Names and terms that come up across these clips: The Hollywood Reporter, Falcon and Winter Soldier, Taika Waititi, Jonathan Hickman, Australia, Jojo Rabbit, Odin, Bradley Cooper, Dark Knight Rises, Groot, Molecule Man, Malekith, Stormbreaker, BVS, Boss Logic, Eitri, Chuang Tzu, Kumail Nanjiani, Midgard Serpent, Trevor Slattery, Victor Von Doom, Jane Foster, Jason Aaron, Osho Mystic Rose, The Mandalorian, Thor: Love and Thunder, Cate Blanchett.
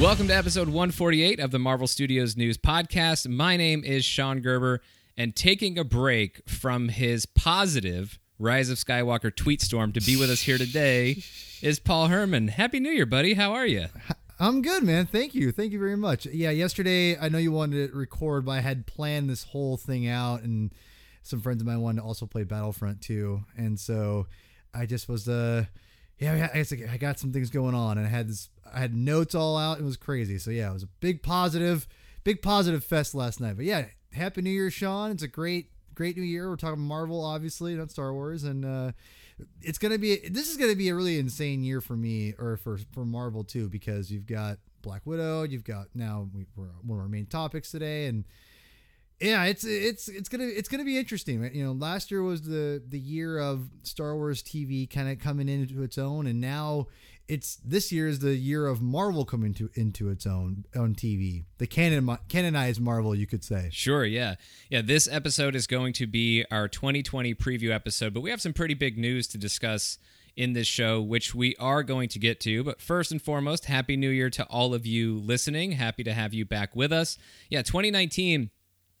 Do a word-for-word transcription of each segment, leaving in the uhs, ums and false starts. Welcome to episode one forty-eight of the Marvel Studios News Podcast. My name is Sean Gerber, and taking a break from his positive Rise of Skywalker tweet storm to be with us here today is Paul Herman. Happy New Year, buddy. How are you? I'm good, man. Thank you. Thank you very much. Yeah, yesterday, I know you wanted to record, but I had planned this whole thing out, and some friends of mine wanted to also play Battlefront two, and so I just was, uh, yeah, I guess I got some things going on, and I had this, I had notes all out. It was crazy. So yeah, it was a big positive, big positive fest last night. But yeah, Happy New Year, Sean. It's a great Great new year. We're talking Marvel, obviously, not Star Wars, and uh, it's gonna be. This is gonna be a really insane year for me, or for for Marvel too, because you've got Black Widow, you've got now we, we're one of our main topics today, and yeah, it's it's it's gonna it's gonna be interesting. Right? You know, last year was the the year of Star Wars T V kind of coming into its own, and now it's this year is the year of Marvel coming to into its own on T V. The canon, canonized Marvel, you could say. Sure, yeah. Yeah, this episode is going to be our twenty twenty preview episode, but we have some pretty big news to discuss in this show, which we are going to get to. But first and foremost, Happy New Year to all of you listening. Happy to have you back with us. Yeah, twenty nineteen,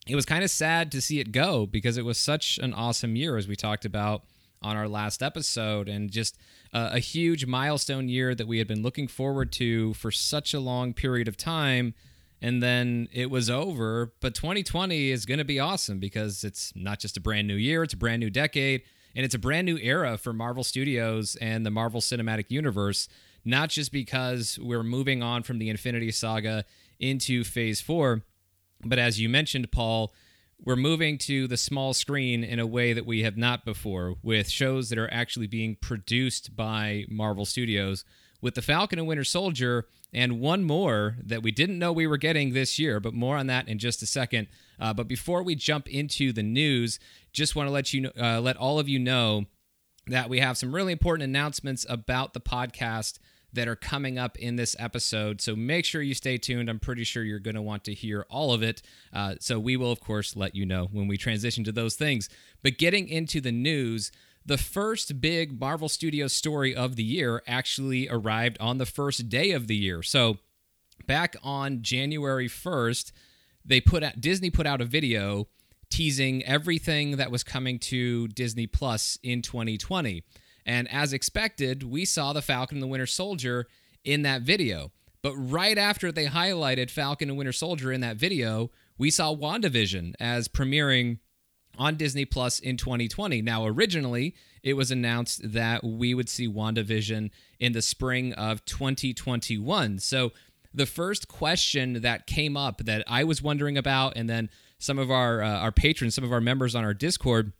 it was kind of sad to see it go because it was such an awesome year, as we talked about on our last episode, and just uh, a huge milestone year that we had been looking forward to for such a long period of time, and then it was over. But twenty twenty is going to be awesome because it's not just a brand new year, it's a brand new decade, and it's a brand new era for Marvel Studios and the Marvel Cinematic Universe, not just because we're moving on from the Infinity Saga into Phase four, but as you mentioned, Paul, we're moving to the small screen in a way that we have not before, with shows that are actually being produced by Marvel Studios, with The Falcon and Winter Soldier, and one more that we didn't know we were getting this year, but more on that in just a second. Uh, but before we jump into the news, just want to let you know, uh, let all of you know that we have some really important announcements about the podcast that are coming up in this episode. So make sure you stay tuned. I'm pretty sure you're going to want to hear all of it. Uh, so we will, of course, let you know when we transition to those things. But getting into the news, the first big Marvel Studios story of the year actually arrived on the first day of the year. So back on January first, they put out, Disney put out a video teasing everything that was coming to Disney Plus in twenty twenty. And as expected, we saw the Falcon and the Winter Soldier in that video. But right after they highlighted Falcon and Winter Soldier in that video, we saw WandaVision as premiering on Disney Plus in twenty twenty. Now, originally, it was announced that we would see WandaVision in the spring of twenty twenty-one. So the first question that came up that I was wondering about, and then some of our, uh, our patrons, some of our members on our Discord,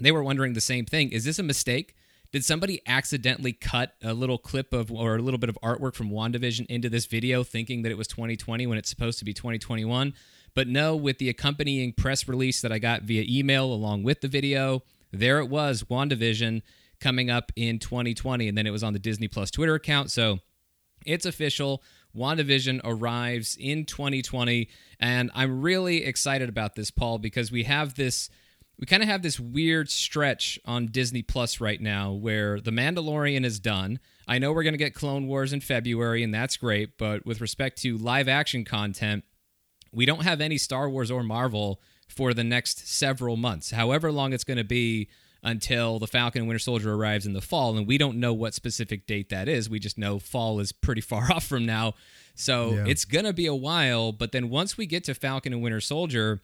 they were wondering the same thing. Is this a mistake? Did somebody accidentally cut a little clip of or a little bit of artwork from WandaVision into this video thinking that it was twenty twenty when it's supposed to be twenty twenty-one? But no, with the accompanying press release that I got via email along with the video, there it was, WandaVision coming up in twenty twenty, and then it was on the Disney Plus Twitter account. So it's official. WandaVision arrives in twenty twenty, and I'm really excited about this, Paul, because we have this... We kind of have this weird stretch on Disney Plus right now where The Mandalorian is done. I know we're going to get Clone Wars in February, and that's great, but with respect to live-action content, we don't have any Star Wars or Marvel for the next several months, however long it's going to be until The Falcon and Winter Soldier arrives in the fall, and we don't know what specific date that is. We just know fall is pretty far off from now, so yeah. It's going to be a while, but then once we get to Falcon and Winter Soldier,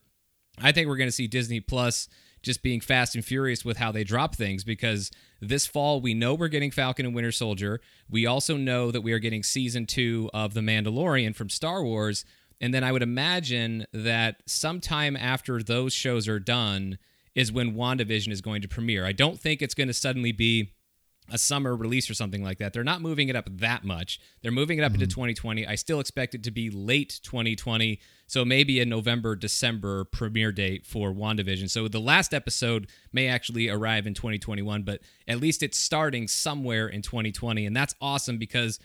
I think we're going to see Disney Plus just being fast and furious with how they drop things, because this fall we know we're getting Falcon and Winter Soldier. We also know that we are getting season two of The Mandalorian from Star Wars. And then I would imagine that sometime after those shows are done is when WandaVision is going to premiere. I don't think it's going to suddenly be a summer release or something like that. They're not moving it up that much. They're moving it up mm-hmm. into twenty twenty. I still expect it to be late twenty twenty. So maybe a November, December premiere date for WandaVision. So the last episode may actually arrive in twenty twenty-one, but at least it's starting somewhere in twenty twenty. And that's awesome because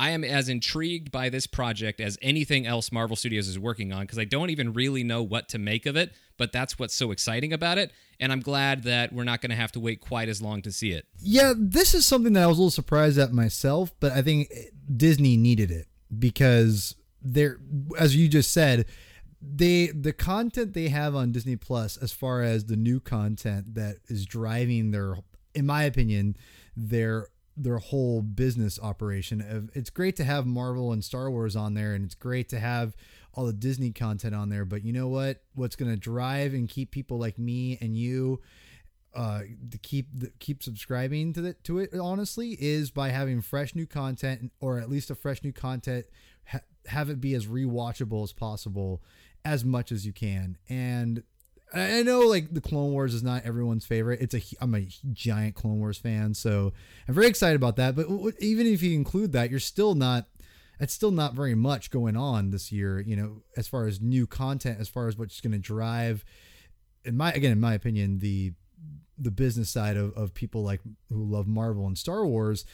I am as intrigued by this project as anything else Marvel Studios is working on, because I don't even really know what to make of it, but that's what's so exciting about it. And I'm glad that we're not going to have to wait quite as long to see it. Yeah, this is something that I was a little surprised at myself, but I think Disney needed it because they're, as you just said, they the content they have on Disney Plus, as far as the new content that is driving their, in my opinion, their their whole business operation. It's great to have Marvel and Star Wars on there, and it's great to have all the Disney content on there, but you know what? What's going to drive and keep people like me and you uh, to keep keep subscribing to the, to it, honestly, is by having fresh new content, or at least a fresh new content, ha- have it be as rewatchable as possible as much as you can. And I know, like, the Clone Wars is not everyone's favorite. It's a I'm a giant Clone Wars fan, so I'm very excited about that. But even if you include that, you're still not. It's still not very much going on this year, you know, as far as new content, as far as what's going to drive, in my again, in my opinion, the the business side of, of people like who love Marvel and Star Wars.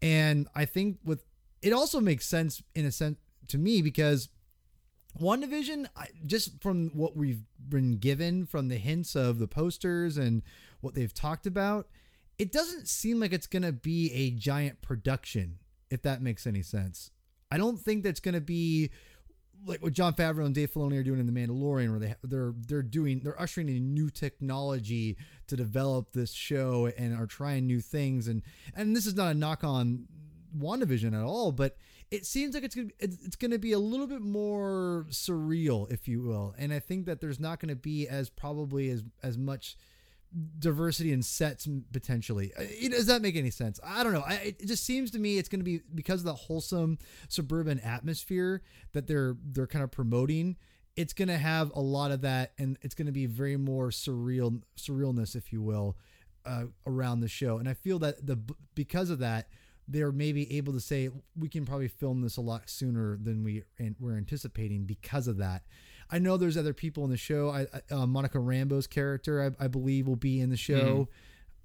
And I think with it also makes sense in a sense to me, because WandaVision, I, just from what we've been given, from the hints of the posters and what they've talked about, it doesn't seem like it's going to be a giant production, if that makes any sense. I don't think that's going to be like what Jon Favreau and Dave Filoni are doing in The Mandalorian, where they they're they're doing they're ushering in new technology to develop this show and are trying new things, and and this is not a knock on WandaVision at all, but it seems like it's gonna be, it's going to be a little bit more surreal, if you will, and I think that there's not going to be as probably as as much diversity in sets potentially. Does that make any sense? I don't know. I, it just seems to me it's going to be because of the wholesome suburban atmosphere that they're they're kind of promoting. It's going to have a lot of that, and it's going to be very more surreal surrealness, if you will, uh, around the show. And I feel that the because of that, they're maybe able to say we can probably film this a lot sooner than we we're anticipating because of that. I know there's other people in the show. I, uh, Monica Rambeau's character, I, I believe, will be in the show.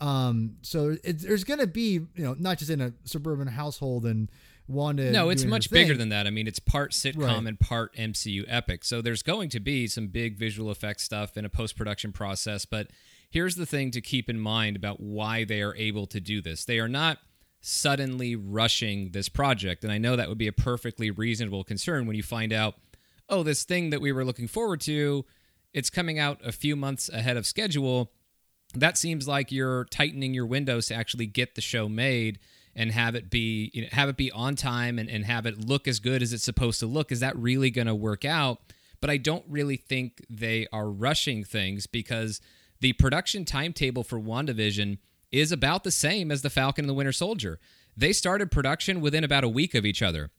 Mm-hmm. Um, so it, there's going to be, you know, not just in a suburban household and Wanda. No, it's much bigger than that. I mean, it's part sitcom right. and part M C U epic. So there's going to be some big visual effects stuff in a post-production process. But here's the thing to keep in mind about why they are able to do this. They are not suddenly rushing this project. And I know that would be a perfectly reasonable concern when you find out, oh, this thing that we were looking forward to, it's coming out a few months ahead of schedule. That seems like you're tightening your windows to actually get the show made and have it be, you know, have it be on time and, and have it look as good as it's supposed to look. Is that really going to work out? But I don't really think they are rushing things, because the production timetable for WandaVision is about the same as the Falcon and the Winter Soldier. They started production within about a week of each other.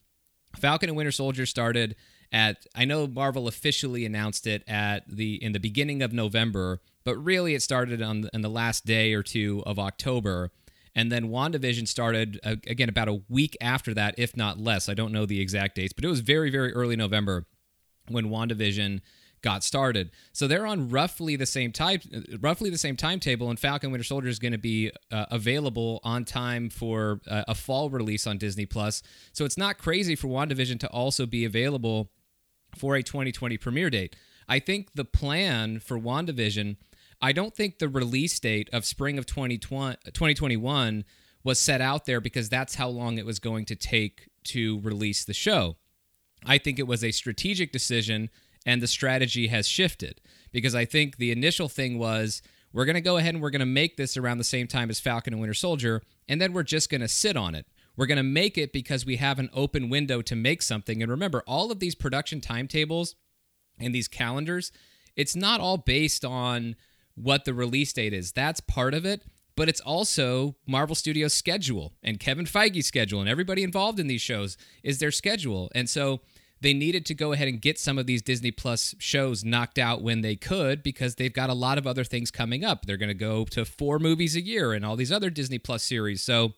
Falcon and Winter Soldier started at, I know Marvel officially announced it at the in the beginning of November, but really it started on the, on the last day or two of October. And then WandaVision started, uh, again, about a week after that, if not less. I don't know the exact dates, but it was very, very early November when WandaVision got started. So they're on roughly the same type, roughly the same timetable, and Falcon Winter Soldier is going to be uh, available on time for uh, a fall release on Disney Plus. So it's not crazy for WandaVision to also be available for a twenty twenty premiere date. I think the plan for WandaVision, I don't think the release date of spring of twenty twenty, twenty twenty-one was set out there because that's how long it was going to take to release the show. I think it was a strategic decision, and the strategy has shifted, because I think the initial thing was, we're going to go ahead and we're going to make this around the same time as Falcon and Winter Soldier, and then we're just going to sit on it. We're going to make it because we have an open window to make something. And remember, all of these production timetables and these calendars, it's not all based on what the release date is. That's part of it, but it's also Marvel Studios' schedule and Kevin Feige's schedule, and everybody involved in these shows is their schedule. And so they needed to go ahead and get some of these Disney Plus shows knocked out when they could, because they've got a lot of other things coming up. They're going to go to four movies a year and all these other Disney Plus series. So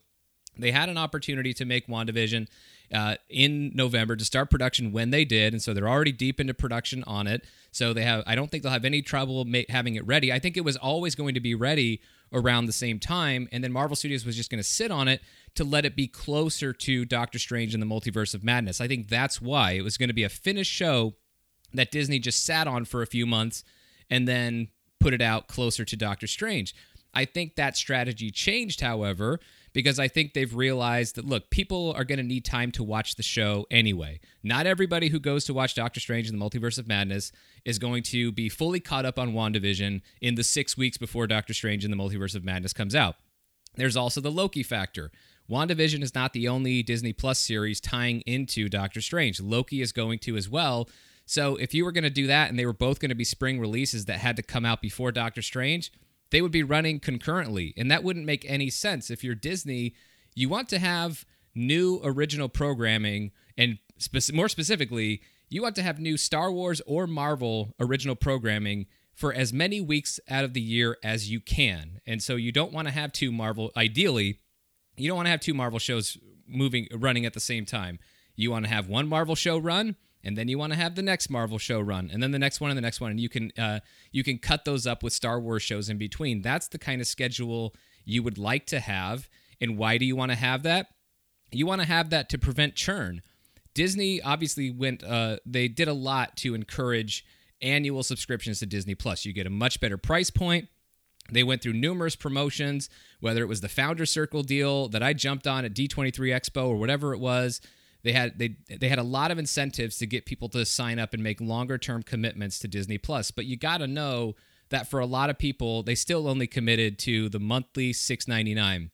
they had an opportunity to make WandaVision uh, in November, to start production when they did, and so they're already deep into production on it. So they have, I don't think they'll have any trouble ma- having it ready. I think it was always going to be ready around the same time, and then Marvel Studios was just going to sit on it to let it be closer to Doctor Strange and the Multiverse of Madness. I think that's why it was going to be a finished show that Disney just sat on for a few months and then put it out closer to Doctor Strange. I think that strategy changed, however, because I think they've realized that, look, people are going to need time to watch the show anyway. Not everybody who goes to watch Doctor Strange and the Multiverse of Madness is going to be fully caught up on WandaVision in the six weeks before Doctor Strange and the Multiverse of Madness comes out. There's also the Loki factor. WandaVision is not the only Disney Plus series tying into Doctor Strange. Loki is going to as well. So if you were going to do that and they were both going to be spring releases that had to come out before Doctor Strange, they would be running concurrently, and that wouldn't make any sense. If you're Disney, you want to have new original programming, and spe- more specifically, you want to have new Star Wars or Marvel original programming for as many weeks out of the year as you can. And so you don't want to have two Marvel, ideally, you don't want to have two Marvel shows moving, running at the same time. You want to have one Marvel show run, and then you want to have the next Marvel show run, and then the next one and the next one, and you can uh, you can cut those up with Star Wars shows in between. That's the kind of schedule you would like to have, and why do you want to have that? You want to have that to prevent churn. Disney obviously went, uh, they did a lot to encourage annual subscriptions to Disney Plus. You get a much better price point. They went through numerous promotions, whether it was the Founder Circle deal that I jumped on at D twenty-three Expo or whatever it was. They had they they had a lot of incentives to get people to sign up and make longer-term commitments to Disney+. But you got to know that for a lot of people, they still only committed to the monthly six ninety-nine.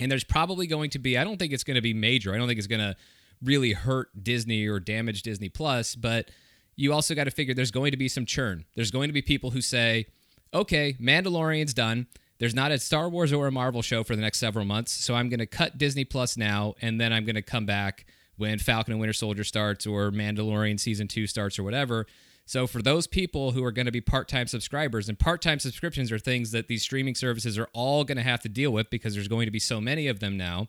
And there's probably going to be, I don't think it's going to be major. I don't think it's going to really hurt Disney or damage Disney+. But you also got to figure there's going to be some churn. There's going to be people who say, okay, Mandalorian's done. There's not a Star Wars or a Marvel show for the next several months. So I'm going to cut Disney+ now, and then I'm going to come back when Falcon and Winter Soldier starts or Mandalorian Season two starts or whatever. So for those people who are going to be part-time subscribers, and part-time subscriptions are things that these streaming services are all going to have to deal with because there's going to be so many of them now.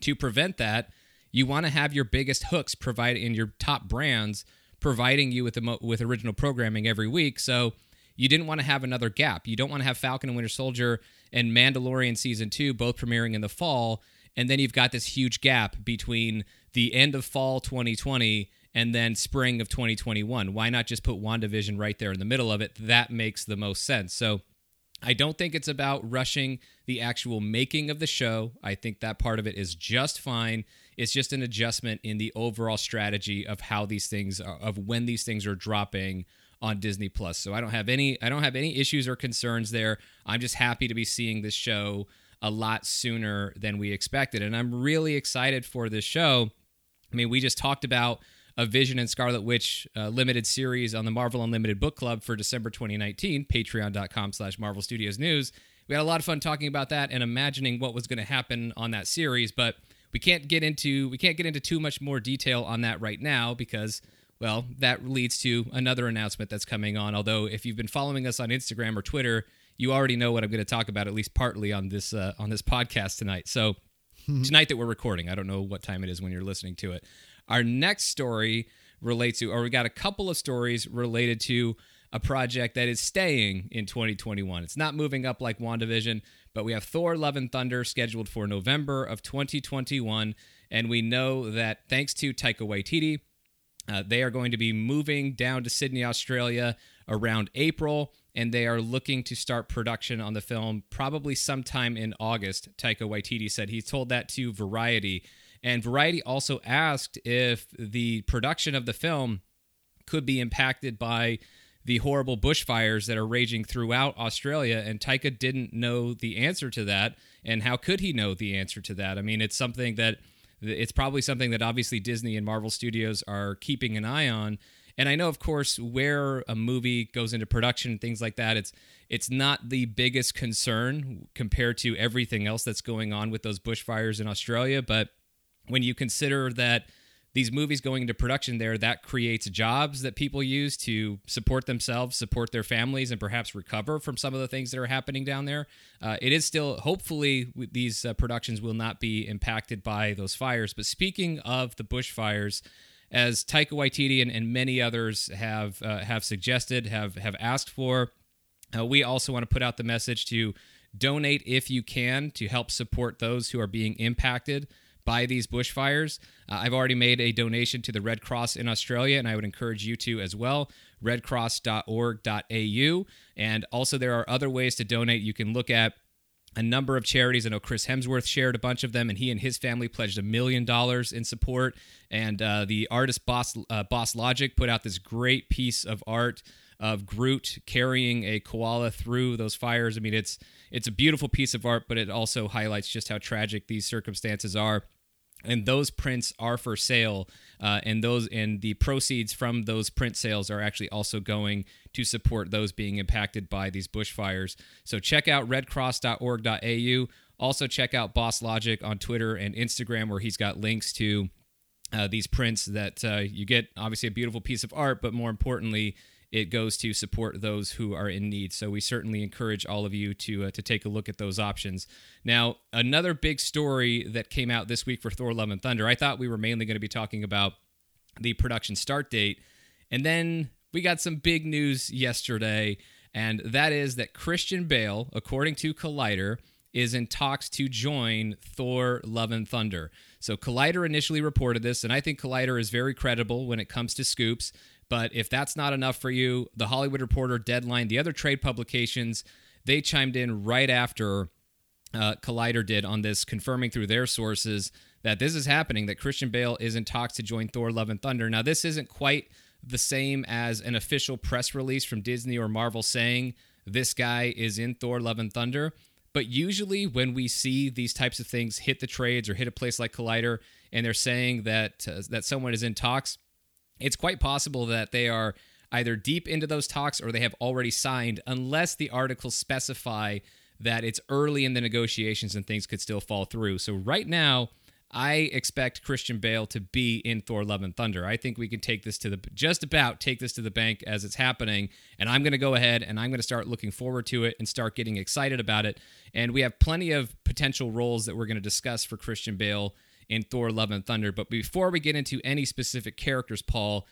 To prevent that, you want to have your biggest hooks provided in your top brands providing you with, emo- with original programming every week. So you didn't want to have another gap. You don't want to have Falcon and Winter Soldier and Mandalorian Season two both premiering in the fall, and then you've got this huge gap between the end of fall twenty twenty and then spring of twenty twenty-one. Why not just put WandaVision right there in the middle of it? That makes the most sense. So I don't think it's about rushing the actual making of the show. I think that part of it is just fine. It's just an adjustment in the overall strategy of how these things are, of when these things are dropping on Disney Plus. So I don't have any I don't have any issues or concerns there. I'm just happy to be seeing this show a lot sooner than we expected, and I'm really excited for this show. I mean, we just talked about a Vision and Scarlet Witch uh, limited series on the Marvel Unlimited Book Club for December twenty nineteen, patreon.com slash Marvel Studios News. We had a lot of fun talking about that and imagining what was going to happen on that series, but we can't get into we can't get into too much more detail on that right now because, well, that leads to another announcement that's coming on. Although if you've been following us on Instagram or Twitter, you already know what I'm going to talk about, at least partly on this uh, on this podcast tonight. So tonight that we're recording, I don't know what time it is when you're listening to it. Our next story relates to, or we got a couple of stories related to a project that is staying in twenty twenty-one. It's not moving up like WandaVision, but we have Thor: Love and Thunder scheduled for November of twenty twenty-one. And we know that thanks to Taika Waititi, uh, they are going to be moving down to Sydney, Australia around April, and they are looking to start production on the film probably sometime in August, Taika Waititi said. He told that to Variety. And Variety also asked if the production of the film could be impacted by the horrible bushfires that are raging throughout Australia, and Taika didn't know the answer to that. And how could he know the answer to that? I mean, it's something that it's probably something that obviously Disney and Marvel Studios are keeping an eye on. And I know, of course, where a movie goes into production and things like that, it's it's not the biggest concern compared to everything else that's going on with those bushfires in Australia. But when you consider that these movies going into production there, that creates jobs that people use to support themselves, support their families, and perhaps recover from some of the things that are happening down there. Uh, it is still, hopefully, these uh, productions will not be impacted by those fires. But speaking of the bushfires, as Taika Waititi and, and many others have uh, have suggested, have have asked for, uh, we also want to put out the message to donate if you can to help support those who are being impacted by these bushfires. Uh, I've already made a donation to the Red Cross in Australia, and I would encourage you to as well, red cross dot org dot a u. And also there are other ways to donate. You can look at a number of charities. I know Chris Hemsworth shared a bunch of them, and he and his family pledged a million dollars in support. And uh, the artist Boss uh, Boss Logic put out this great piece of art of Groot carrying a koala through those fires. I mean, it's it's a beautiful piece of art, but it also highlights just how tragic these circumstances are. And those prints are for sale, uh, and those and the proceeds from those print sales are actually also going to support those being impacted by these bushfires. So check out red cross dot org dot a u. Also check out Boss Logic on Twitter and Instagram, where he's got links to uh, these prints that uh, you get. Obviously a beautiful piece of art, but more importantly, it goes to support those who are in need. So we certainly encourage all of you to uh, to take a look at those options. Now, another big story that came out this week for Thor: Love and Thunder, I thought we were mainly going to be talking about the production start date. And then we got some big news yesterday, and that is that Christian Bale, according to Collider, is in talks to join Thor: Love and Thunder. So Collider initially reported this, and I think Collider is very credible when it comes to scoops. But if that's not enough for you, The Hollywood Reporter, Deadline, the other trade publications, they chimed in right after uh, Collider did on this, confirming through their sources that this is happening, that Christian Bale is in talks to join Thor: Love and Thunder. Now, this isn't quite the same as an official press release from Disney or Marvel saying this guy is in Thor: Love and Thunder. But usually when we see these types of things hit the trades or hit a place like Collider, and they're saying that uh, that someone is in talks, it's quite possible that they are either deep into those talks or they have already signed, unless the articles specify that it's early in the negotiations and things could still fall through. So right now, I expect Christian Bale to be in Thor: Love and Thunder. I think we can take this to the, just about take this to the bank as it's happening, and I'm going to go ahead and I'm going to start looking forward to it and start getting excited about it. And we have plenty of potential roles that we're going to discuss for Christian Bale in Thor: Love and Thunder. But before we get into any specific characters, Paul,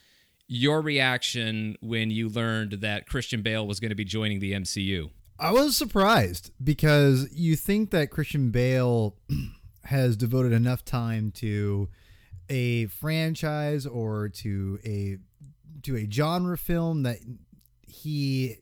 your reaction when you learned that Christian Bale was going to be joining the M C U? I was surprised, because you think that Christian Bale has devoted enough time to a franchise or to a to a genre film that he,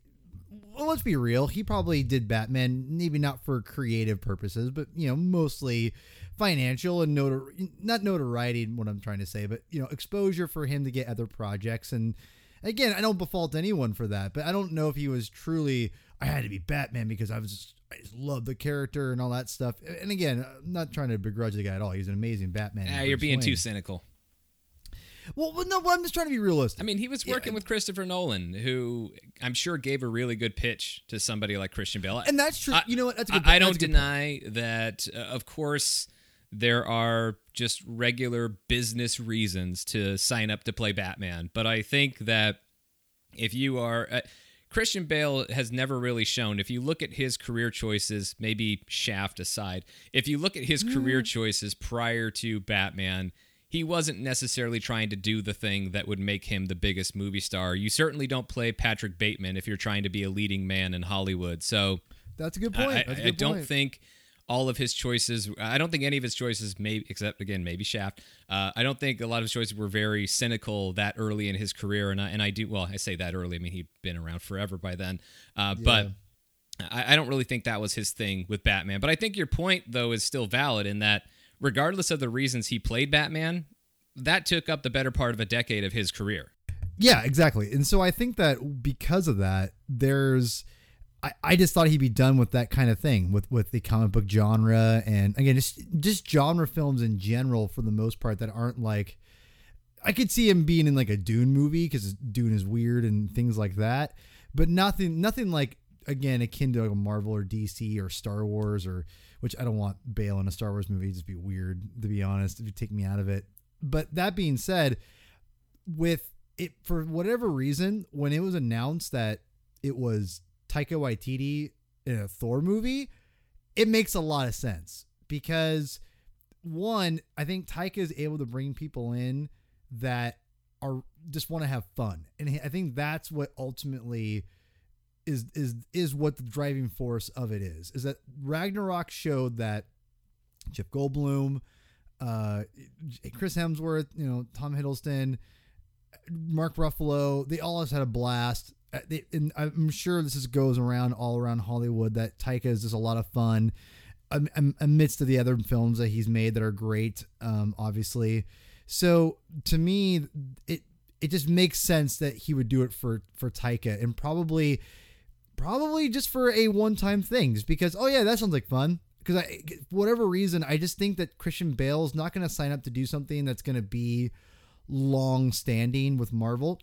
well, let's be real, he probably did Batman, maybe not for creative purposes, but, you know, mostly financial and notor- not notoriety, what I'm trying to say, but, you know, exposure for him to get other projects. And again, I don't befault anyone for that, but I don't know if he was truly, I had to be Batman because I was just, I just love the character and all that stuff. And again, I'm not trying to begrudge the guy at all. He's an amazing Batman. Yeah, you're being too cynical. Well, no, I'm just trying to be realistic. I mean, he was working yeah. with Christopher Nolan, who I'm sure gave a really good pitch to somebody like Christian Bale. And that's true. I, you know what? That's a good I, I don't deny point. that, uh, of course, there are just regular business reasons to sign up to play Batman. But I think that if you are... Uh, Christian Bale has never really shown, if you look at his career choices, maybe Shaft aside, if you look at his mm. career choices prior to Batman, he wasn't necessarily trying to do the thing that would make him the biggest movie star. You certainly don't play Patrick Bateman if you're trying to be a leading man in Hollywood. So that's a good point. I, a good I, I don't point. think all of his choices, I don't think any of his choices, maybe except, again, maybe Shaft, uh, I don't think a lot of his choices were very cynical that early in his career. And I, and I do, well, I say that early. I mean, he'd been around forever by then. Uh, yeah. But I, I don't really think that was his thing with Batman. But I think your point, though, is still valid in that, regardless of the reasons he played Batman, that took up the better part of a decade of his career. Yeah, exactly. And so I think that because of that, there's, I, I just thought he'd be done with that kind of thing, with, with the comic book genre. And again, just, just genre films in general, for the most part, that aren't like, I could see him being in like a Dune movie, because Dune is weird and things like that, but nothing, nothing like, again, akin to like a Marvel or D C or Star Wars, or which I don't want Bale in a Star Wars movie. It'd just be weird, to be honest, if you take me out of it. But that being said, with it, for whatever reason, when it was announced that it was Taika Waititi in a Thor movie, it makes a lot of sense, because one, I think Taika is able to bring people in that are just want to have fun. And I think that's what ultimately is is is what the driving force of it is, is that Ragnarok showed that Jeff Goldblum, uh, Chris Hemsworth, you know, Tom Hiddleston, Mark Ruffalo, they all just had a blast. and I'm sure this just goes around all around Hollywood, that Taika is just a lot of fun amidst of the other films that he's made that are great, um, obviously. So to me, it it just makes sense that he would do it for for Taika, and probably probably just for a one-time thing, just because, oh yeah, that sounds like fun. Because I, whatever reason, I just think that Christian Bale is not going to sign up to do something that's going to be long-standing with Marvel.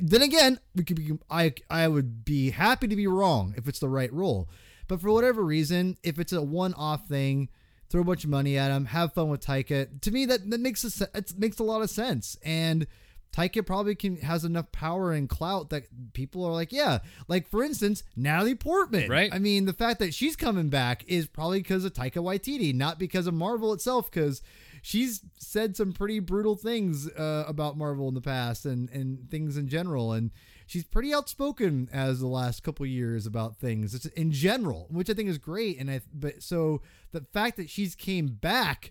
Then again, we could be, I I would be happy to be wrong if it's the right role. But for whatever reason, if it's a one-off thing, throw a bunch of money at him, have fun with Taika. To me, that that makes a it makes a lot of sense. And Taika probably can has enough power and clout that people are like, yeah. Like, for instance, Natalie Portman. Right. I mean, the fact that she's coming back is probably because of Taika Waititi, not because of Marvel itself, because she's said some pretty brutal things uh, about Marvel in the past, and, and things in general. And she's pretty outspoken as the last couple years about things it's in general, which I think is great. And I, but so the fact that she's came back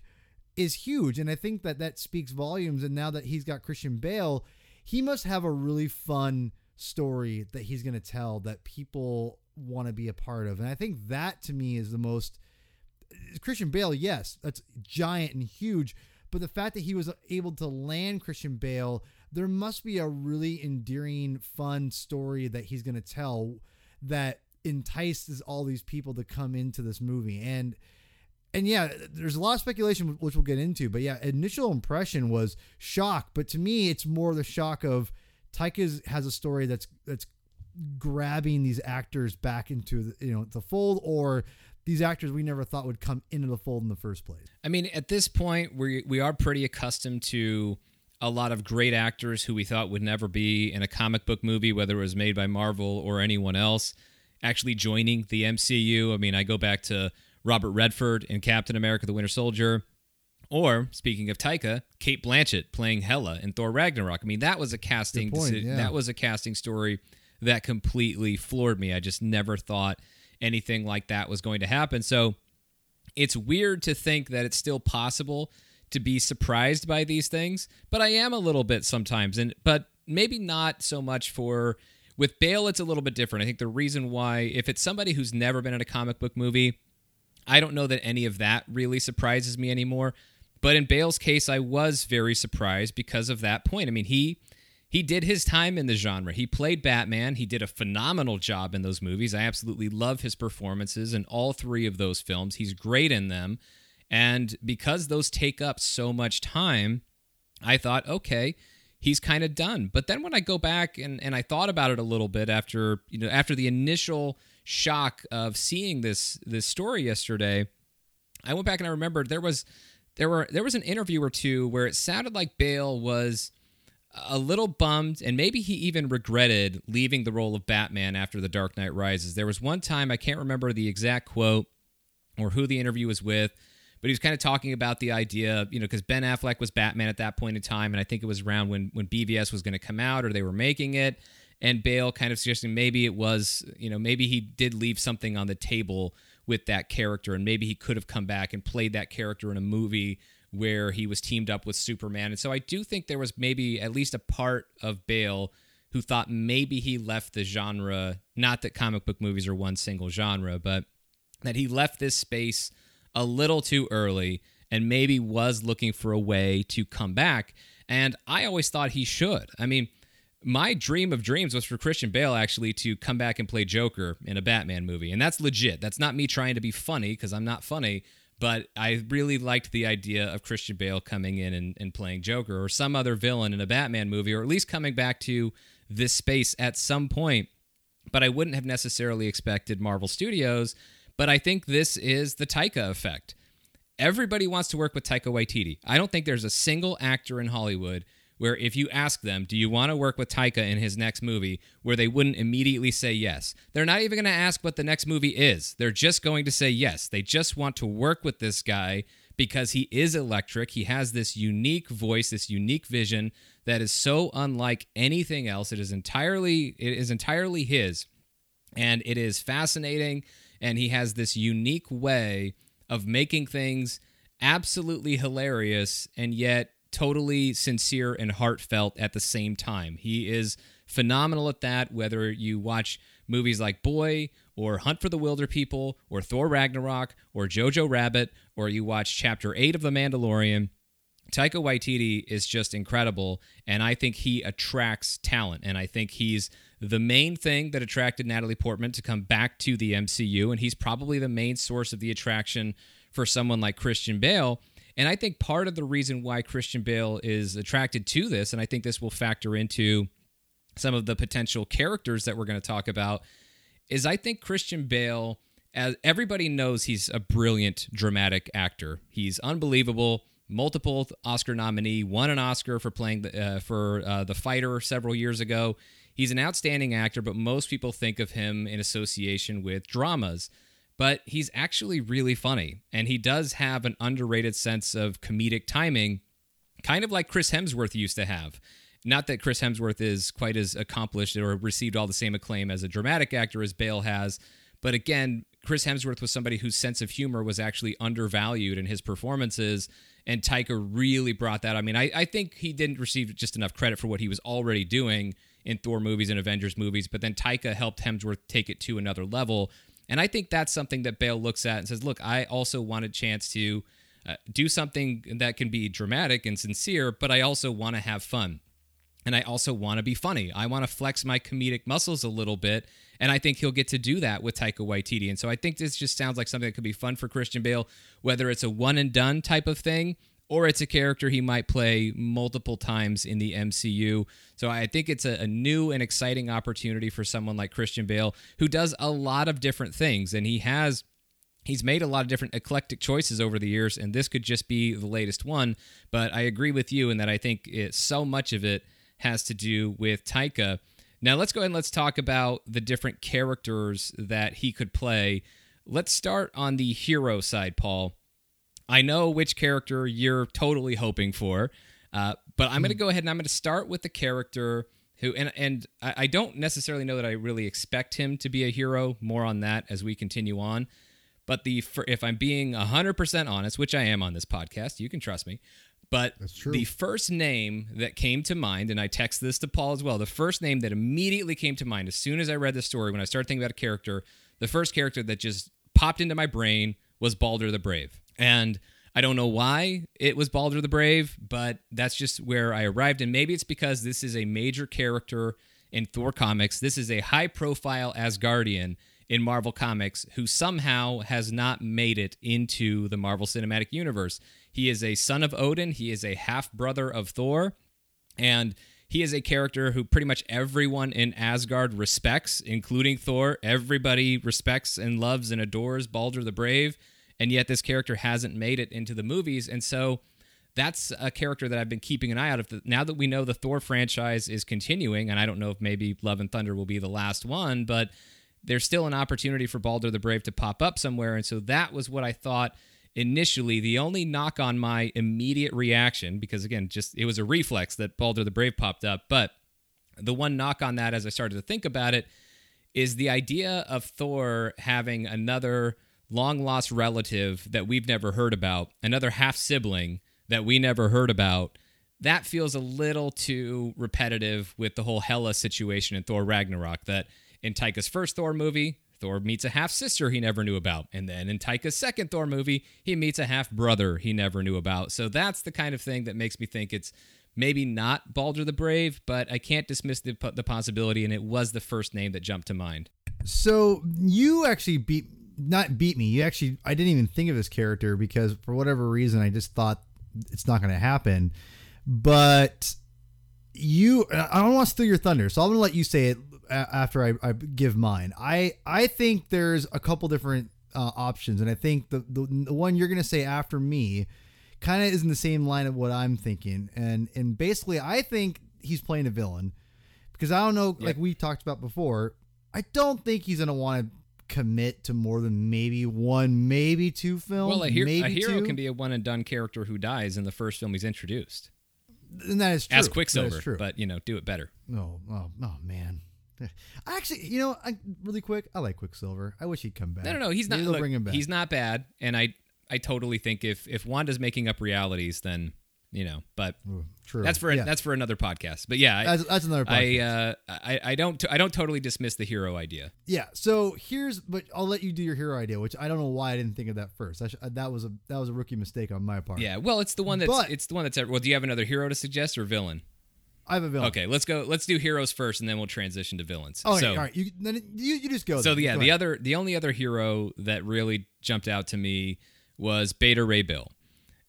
is huge, and I think that that speaks volumes. And now that he's got Christian Bale, he must have a really fun story that he's going to tell that people want to be a part of. And I think that, to me, is the most Christian Bale. Yes, that's giant and huge, but the fact that he was able to land Christian Bale, there must be a really endearing, fun story that he's going to tell that entices all these people to come into this movie. And And yeah, there's a lot of speculation, which we'll get into. But yeah, initial impression was shock. But to me, it's more the shock of Taika has a story that's that's grabbing these actors back into the, you know, the fold, or these actors we never thought would come into the fold in the first place. I mean, at this point, we we are pretty accustomed to a lot of great actors who we thought would never be in a comic book movie, whether it was made by Marvel or anyone else, actually joining the M C U. I mean, I go back to Robert Redford in Captain America the Winter Soldier, or, speaking of Taika, Cate Blanchett playing Hela in Thor Ragnarok. I mean, that was a casting point, deci- yeah. that was a casting story that completely floored me. I just never thought anything like that was going to happen. So it's weird to think that it's still possible to be surprised by these things, but I am a little bit sometimes, and but maybe not so much for... With Bale, it's a little bit different. I think the reason why, if it's somebody who's never been in a comic book movie, I don't know that any of that really surprises me anymore. But in Bale's case, I was very surprised because of that point. I mean, he he did his time in the genre. He played Batman. He did a phenomenal job in those movies. I absolutely love his performances in all three of those films. He's great in them. And because those take up so much time, I thought, okay, he's kind of done. But then when I go back and, and I thought about it a little bit after, you know, after the initial shock of seeing this this story yesterday, I went back and I remembered there was there were there was an interview or two where it sounded like Bale was a little bummed, and maybe he even regretted leaving the role of Batman after The Dark Knight Rises. There was one time, I can't remember the exact quote or who the interview was with, but he was kind of talking about the idea, you know, because Ben Affleck was Batman at that point in time, and I think it was around when when B V S was going to come out, or they were making it. And Bale kind of suggesting maybe it was, you know, maybe he did leave something on the table with that character, and maybe he could have come back and played that character in a movie where he was teamed up with Superman. And so I do think there was maybe at least a part of Bale who thought maybe he left the genre, not that comic book movies are one single genre, but that he left this space a little too early and maybe was looking for a way to come back. And I always thought he should. I mean, my dream of dreams was for Christian Bale actually to come back and play Joker in a Batman movie. And that's legit. That's not me trying to be funny, because I'm not funny, but I really liked the idea of Christian Bale coming in and, and playing Joker or some other villain in a Batman movie, or at least coming back to this space at some point. But I wouldn't have necessarily expected Marvel Studios. But I think this is the Taika effect. Everybody wants to work with Taika Waititi. I don't think there's a single actor in Hollywood where if you ask them, do you want to work with Taika in his next movie, where they wouldn't immediately say yes. They're not even going to ask what the next movie is. They're just going to say yes. They just want to work with this guy because he is electric. He has this unique voice, this unique vision that is so unlike anything else. It is entirely, it is entirely his, and it is fascinating, and he has this unique way of making things absolutely hilarious and yet totally sincere and heartfelt at the same time. He is phenomenal at that, whether you watch movies like Boy or Hunt for the Wilder People or Thor Ragnarok or Jojo Rabbit, or you watch Chapter eight of The Mandalorian. Taika Waititi is just incredible, and I think he attracts talent, and I think he's the main thing that attracted Natalie Portman to come back to the M C U, and he's probably the main source of the attraction for someone like Christian Bale. And I think part of the reason why Christian Bale is attracted to this, and I think this will factor into some of the potential characters that we're going to talk about, is I think Christian Bale, as everybody knows, he's a brilliant dramatic actor. He's unbelievable. Multiple Oscar nominee, won an Oscar for playing the, uh, for uh, The Fighter several years ago. He's an outstanding actor, but most people think of him in association with dramas. But he's actually really funny, and he does have an underrated sense of comedic timing, kind of like Chris Hemsworth used to have. Not that Chris Hemsworth is quite as accomplished or received all the same acclaim as a dramatic actor as Bale has, but again, Chris Hemsworth was somebody whose sense of humor was actually undervalued in his performances, and Taika really brought that. I mean, I, I think he didn't receive just enough credit for what he was already doing in Thor movies and Avengers movies, but then Taika helped Hemsworth take it to another level. And I think that's something that Bale looks at and says, look, I also want a chance to uh, do something that can be dramatic and sincere, but I also want to have fun. And I also want to be funny. I want to flex my comedic muscles a little bit. And I think he'll get to do that with Taika Waititi. And so I think this just sounds like something that could be fun for Christian Bale, whether it's a one and done type of thing, or it's a character he might play multiple times in the M C U. So I think it's a, a new and exciting opportunity for someone like Christian Bale, who does a lot of different things. And he has He's made a lot of different eclectic choices over the years, and this could just be the latest one. But I agree with you in that I think it, so much of it has to do with Taika. Now let's go ahead and let's talk about the different characters that he could play. Let's start on the hero side, Paul. I know which character you're totally hoping for, uh, but I'm going to go ahead and I'm going to start with the character who, and, and I don't necessarily know that I really expect him to be a hero. More on that as we continue on. But the if I'm being one hundred percent honest, which I am on this podcast, you can trust me, but the first name that came to mind, and I text this to Paul as well, the first name that immediately came to mind as soon as I read the story, when I started thinking about a character, the first character that just popped into my brain was Baldur the Brave. And I don't know why it was Baldur the Brave, but that's just where I arrived. And maybe it's because this is a major character in Thor comics. This is a high-profile Asgardian in Marvel Comics who somehow has not made it into the Marvel Cinematic Universe. He is a son of Odin. He is a half-brother of Thor. And he is a character who pretty much everyone in Asgard respects, including Thor. Everybody respects and loves and adores Baldur the Brave. And yet this character hasn't made it into the movies. And so that's a character that I've been keeping an eye out of. Now that we know the Thor franchise is continuing, and I don't know if maybe Love and Thunder will be the last one, but there's still an opportunity for Baldur the Brave to pop up somewhere. And so that was what I thought initially. The only knock on my immediate reaction, because again, just it was a reflex that Baldur the Brave popped up, but the one knock on that as I started to think about it is the idea of Thor having another long-lost relative that we've never heard about, another half-sibling that we never heard about. That feels a little too repetitive with the whole Hela situation in Thor Ragnarok, that in Taika's first Thor movie, Thor meets a half-sister he never knew about. And then in Taika's second Thor movie, he meets a half-brother he never knew about. So that's the kind of thing that makes me think it's maybe not Baldur the Brave, but I can't dismiss the, the possibility, and it was the first name that jumped to mind. So you actually beat, not beat me, you actually, I didn't even think of this character because for whatever reason, I just thought it's not going to happen. But you, I don't want to steal your thunder, so I'm going to let you say it after I, I give mine. I, I think there's a couple different uh, options, and I think the, the, the one you're going to say after me kind of is in the same line of what I'm thinking. And, and basically, I think he's playing a villain because I don't know, yeah. like we talked about before, I don't think he's going to want to commit to more than maybe one, maybe two films. Well, a, her- maybe a hero two. Can be a one and done character who dies in the first film he's introduced. And that is true. As Quicksilver, but, you know, do it better. Oh, oh, oh man. I actually, you know, I, really quick, I like Quicksilver. I wish he'd come back. No, no, no. He's not, look, bring him back. He's not bad. And I, I totally think if, if Wanda's making up realities, then you know, but Ooh, true. that's for yeah. that's for another podcast. But yeah, I, that's, that's another podcast. I, uh, I, I don't t- I don't totally dismiss the hero idea. Yeah. So here's, but I'll let you do your hero idea, which I don't know why I didn't think of that first. I sh- that was a that was a rookie mistake on my part. Yeah. Well, it's the one that's but, it's the one that's well. Do you have another hero to suggest or villain? I have a villain. Okay, let's go. Let's do heroes first, and then we'll transition to villains. Oh, okay, so, all right. You, then you you just go. So then. yeah, go the ahead. other the only other hero that really jumped out to me was Beta Ray Bill,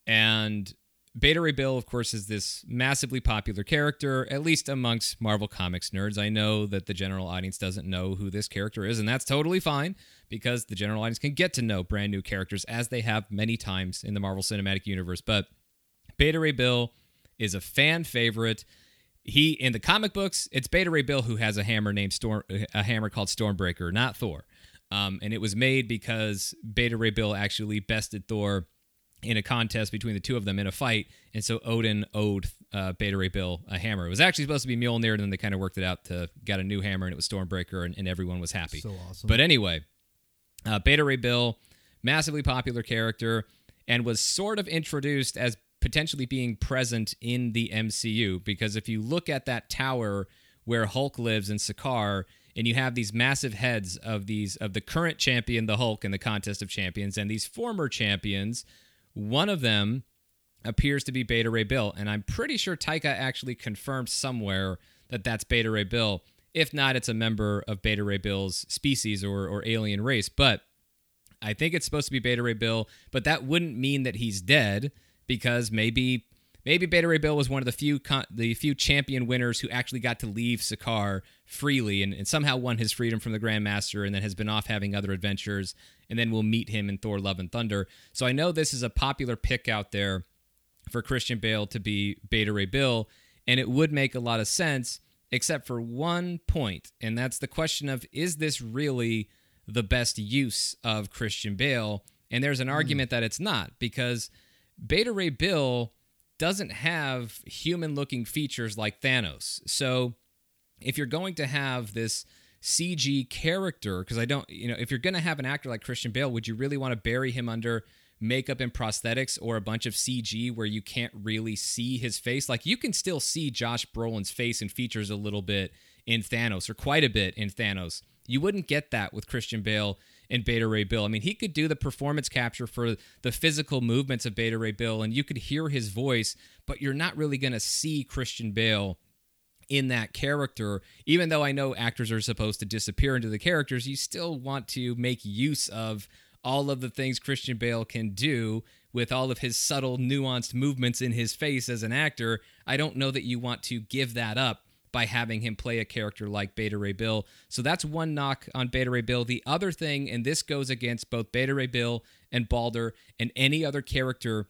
and Beta Ray Bill, of course, is this massively popular character, at least amongst Marvel Comics nerds. I know that the general audience doesn't know who this character is, and that's totally fine, because the general audience can get to know brand new characters, as they have many times in the Marvel Cinematic Universe. But Beta Ray Bill is a fan favorite. He, in the comic books, it's Beta Ray Bill who has a hammer named Storm, a hammer called Stormbreaker, not Thor. Um, and it was made because Beta Ray Bill actually bested Thor in a contest between the two of them in a fight, and so Odin owed uh, Beta Ray Bill a hammer. It was actually supposed to be Mjolnir, and then they kind of worked it out to got a new hammer, and it was Stormbreaker, and, and everyone was happy. So awesome. But anyway, uh, Beta Ray Bill, massively popular character, and was sort of introduced as potentially being present in the M C U, because if you look at that tower where Hulk lives in Sakaar, and you have these massive heads of these of the current champion, the Hulk, in the Contest of Champions, and these former champions, one of them appears to be Beta Ray Bill, and I'm pretty sure Taika actually confirmed somewhere that that's Beta Ray Bill. If not, it's a member of Beta Ray Bill's species or, or alien race, but I think it's supposed to be Beta Ray Bill, but that wouldn't mean that he's dead, because maybe maybe Beta Ray Bill was one of the few con- the few champion winners who actually got to leave Sakaar freely and, and somehow won his freedom from the Grandmaster, and then has been off having other adventures, and then we'll meet him in Thor: Love and Thunder. So I know this is a popular pick out there for Christian Bale to be Beta Ray Bill, and it would make a lot of sense, except for one point, and that's the question of, is this really the best use of Christian Bale? And there's an mm. argument that it's not, because Beta Ray Bill doesn't have human-looking features like Thanos. So if you're going to have this C G character, because I don't, you know, if you're going to have an actor like Christian Bale, would you really want to bury him under makeup and prosthetics or a bunch of C G where you can't really see his face? Like, you can still see Josh Brolin's face and features a little bit in Thanos, or quite a bit in Thanos. You wouldn't get that with Christian Bale and Beta Ray Bill. I mean, he could do the performance capture for the physical movements of Beta Ray Bill, and you could hear his voice, but you're not really going to see Christian Bale in that character. Even though I know actors are supposed to disappear into the characters, you still want to make use of all of the things Christian Bale can do with all of his subtle, nuanced movements in his face as an actor. I don't know that you want to give that up by having him play a character like Beta Ray Bill. So that's one knock on Beta Ray Bill. The other thing, and this goes against both Beta Ray Bill and Baldur and any other character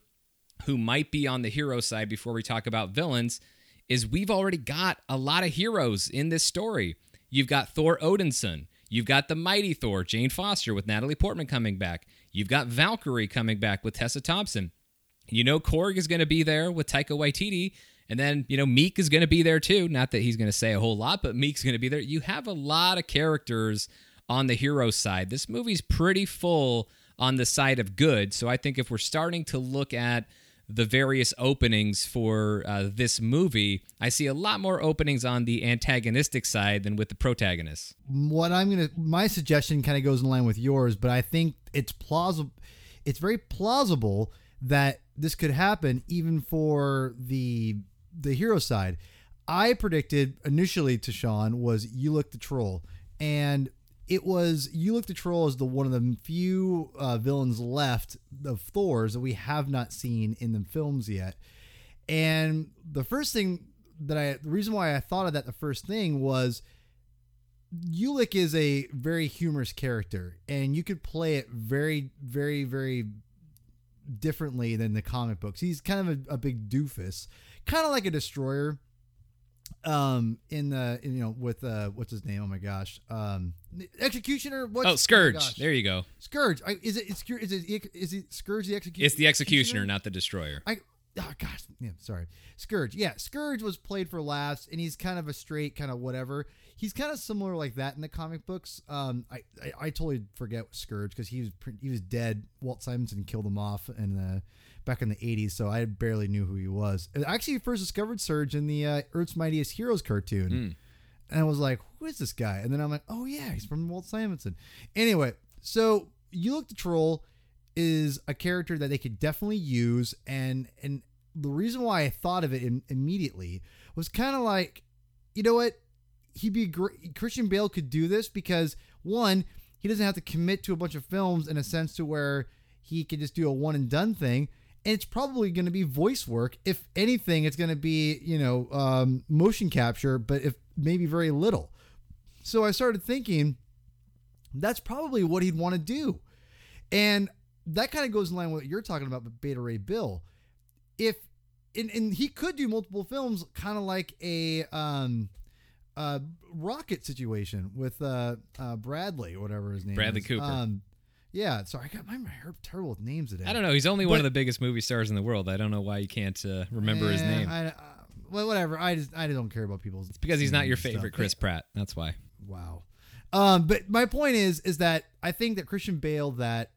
who might be on the hero side before we talk about villains, is we've already got a lot of heroes in this story. You've got Thor Odinson. You've got the Mighty Thor, Jane Foster, with Natalie Portman coming back. You've got Valkyrie coming back with Tessa Thompson. You know Korg is going to be there with Taika Waititi. And then, you know, Meek is going to be there too. Not that he's going to say a whole lot, but Meek's going to be there. You have a lot of characters on the hero side. This movie's pretty full on the side of good. So I think if we're starting to look at the various openings for uh, this movie, I see a lot more openings on the antagonistic side than with the protagonists. What I'm going to, my suggestion kind of goes in line with yours, but I think it's plausible. It's very plausible that this could happen even for the the hero side. I predicted initially to Sean was Ulick the Troll, and it was Ulick the Troll is the one of the few uh, villains left of Thor's that we have not seen in the films yet. And the first thing that I, the reason why I thought of that, the first thing was Ulick is a very humorous character, and you could play it very, very, very differently than the comic books. He's kind of a, a big doofus, kind of like a destroyer um in the in, you know with uh what's his name oh my gosh um executioner what's, oh Scourge oh there you go Scourge I, is it is it is it, is it Scourge the executioner? It's the executioner, executioner? Not the destroyer. I oh gosh, yeah, sorry, Scourge. Yeah, Scourge was played for laughs, and he's kind of a straight kind of whatever. He's kind of similar like that in the comic books. Um, I I, I totally forget Scourge because he was he was dead. Walt Simonson killed him off in the, back in the eighties, so I barely knew who he was. I actually first discovered Scourge in the uh, Earth's Mightiest Heroes cartoon, mm. and I was like, who is this guy? And then I'm like, oh yeah, he's from Walt Simonson. Anyway, so Ulick the Troll is a character that they could definitely use, and and the reason why I thought of it in, immediately was kind of like, you know what, he'd be great. Christian Bale could do this because, one, he doesn't have to commit to a bunch of films in a sense to where he could just do a one and done thing, and it's probably going to be voice work. If anything, it's going to be, you know, um, motion capture, but if maybe very little. So I started thinking that's probably what he'd want to do, and that kind of goes in line with what you're talking about with Beta Ray Bill. If and, and he could do multiple films, kind of like a um, uh, Rocket situation with uh, uh, Bradley, whatever his name Bradley is. Bradley Cooper. Um, yeah, sorry, I got my hair terrible with names today. I don't know. He's only but, one of the biggest movie stars in the world. I don't know why you can't uh, remember yeah, his name. I, uh, well, whatever. I just I don't care about people's. It's because he's not your favorite stuff. Chris Pratt. That's why. Wow. Um, but my point is, is that I think that Christian Bale that.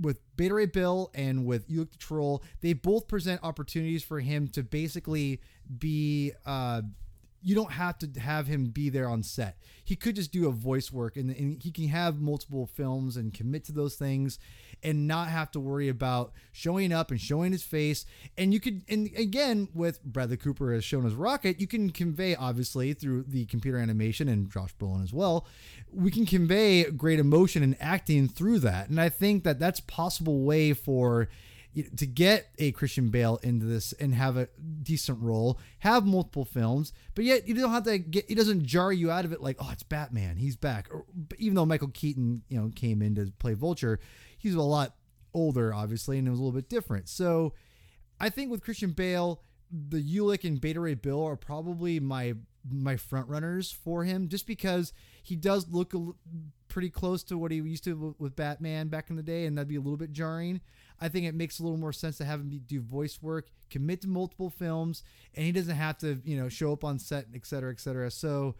With Beta Ray Bill and with Ulick the Troll, they both present opportunities for him to basically be, uh, you don't have to have him be there on set. He could just do a voice work, and, and he can have multiple films and commit to those things and not have to worry about showing up and showing his face. And you could, and again, with Bradley Cooper as shown as Rocket, you can convey, obviously through the computer animation, and Josh Brolin as well, we can convey great emotion and acting through that. And I think that that's a possible way for to get a Christian Bale into this and have a decent role, have multiple films, but yet you don't have to get, it doesn't jar you out of it. Like, oh, it's Batman. He's back. Or, even though Michael Keaton, you know, came in to play Vulture, he's a lot older, obviously, and it was a little bit different. So I think with Christian Bale, the Ulick and Beta Ray Bill are probably my, my front runners for him, just because he does look a, pretty close to what he used to with Batman back in the day. And that'd be a little bit jarring. I think it makes a little more sense to have him do voice work, commit to multiple films, and he doesn't have to, you know, show up on set, et cetera, et cetera. So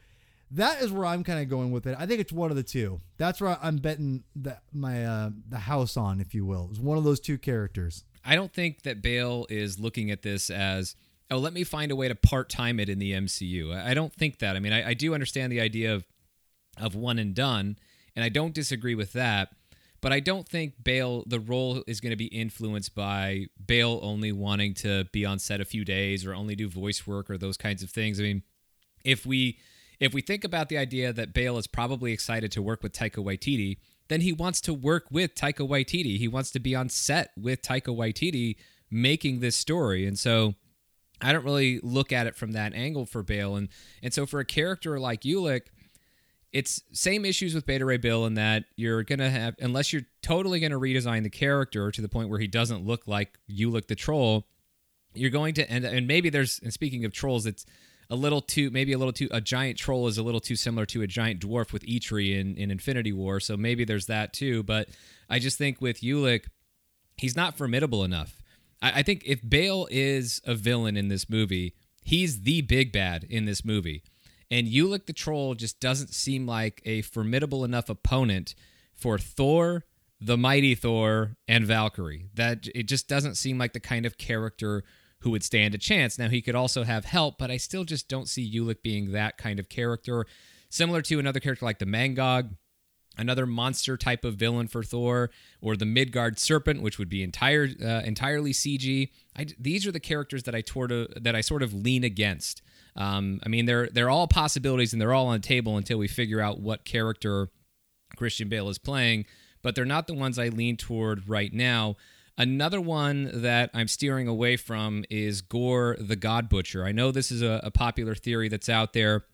that is where I'm kind of going with it. I think it's one of the two. That's where I'm betting the, my uh, the house on, if you will. It's one of those two characters. I don't think that Bale is looking at this as, oh, let me find a way to part-time it in the M C U. I don't think that. I mean, I, I do understand the idea of of one and done, and I don't disagree with that. But I don't think Bale, the role is going to be influenced by Bale only wanting to be on set a few days or only do voice work or those kinds of things. I mean, if we if we think about the idea that Bale is probably excited to work with Taika Waititi, then he wants to work with Taika Waititi. He wants to be on set with Taika Waititi making this story. And so I don't really look at it from that angle for Bale. And, and so for a character like Ulick, it's same issues with Beta Ray Bill in that you're going to have, unless you're totally going to redesign the character to the point where he doesn't look like Ulick the Troll, you're going to end, and maybe there's, and speaking of trolls, it's a little too, maybe a little too, a giant troll is a little too similar to a giant dwarf with Eitri in, in Infinity War, so maybe there's that too, but I just think with Ulick, he's not formidable enough. I, I think if Bale is a villain in this movie, he's the big bad in this movie. And Ulick the Troll just doesn't seem like a formidable enough opponent for Thor, the mighty Thor, and Valkyrie. That it just doesn't seem like the kind of character who would stand a chance. Now, he could also have help, but I still just don't see Ulick being that kind of character. Similar to another character like the Mangog, another monster type of villain for Thor, or the Midgard Serpent, which would be entire uh, entirely C G. I, these are the characters that I toward a, that I sort of lean against. Um, I mean, they're they're all possibilities, and they're all on the table until we figure out what character Christian Bale is playing, but they're not the ones I lean toward right now. Another one that I'm steering away from is Gore the God Butcher. I know this is a, a popular theory that's out there.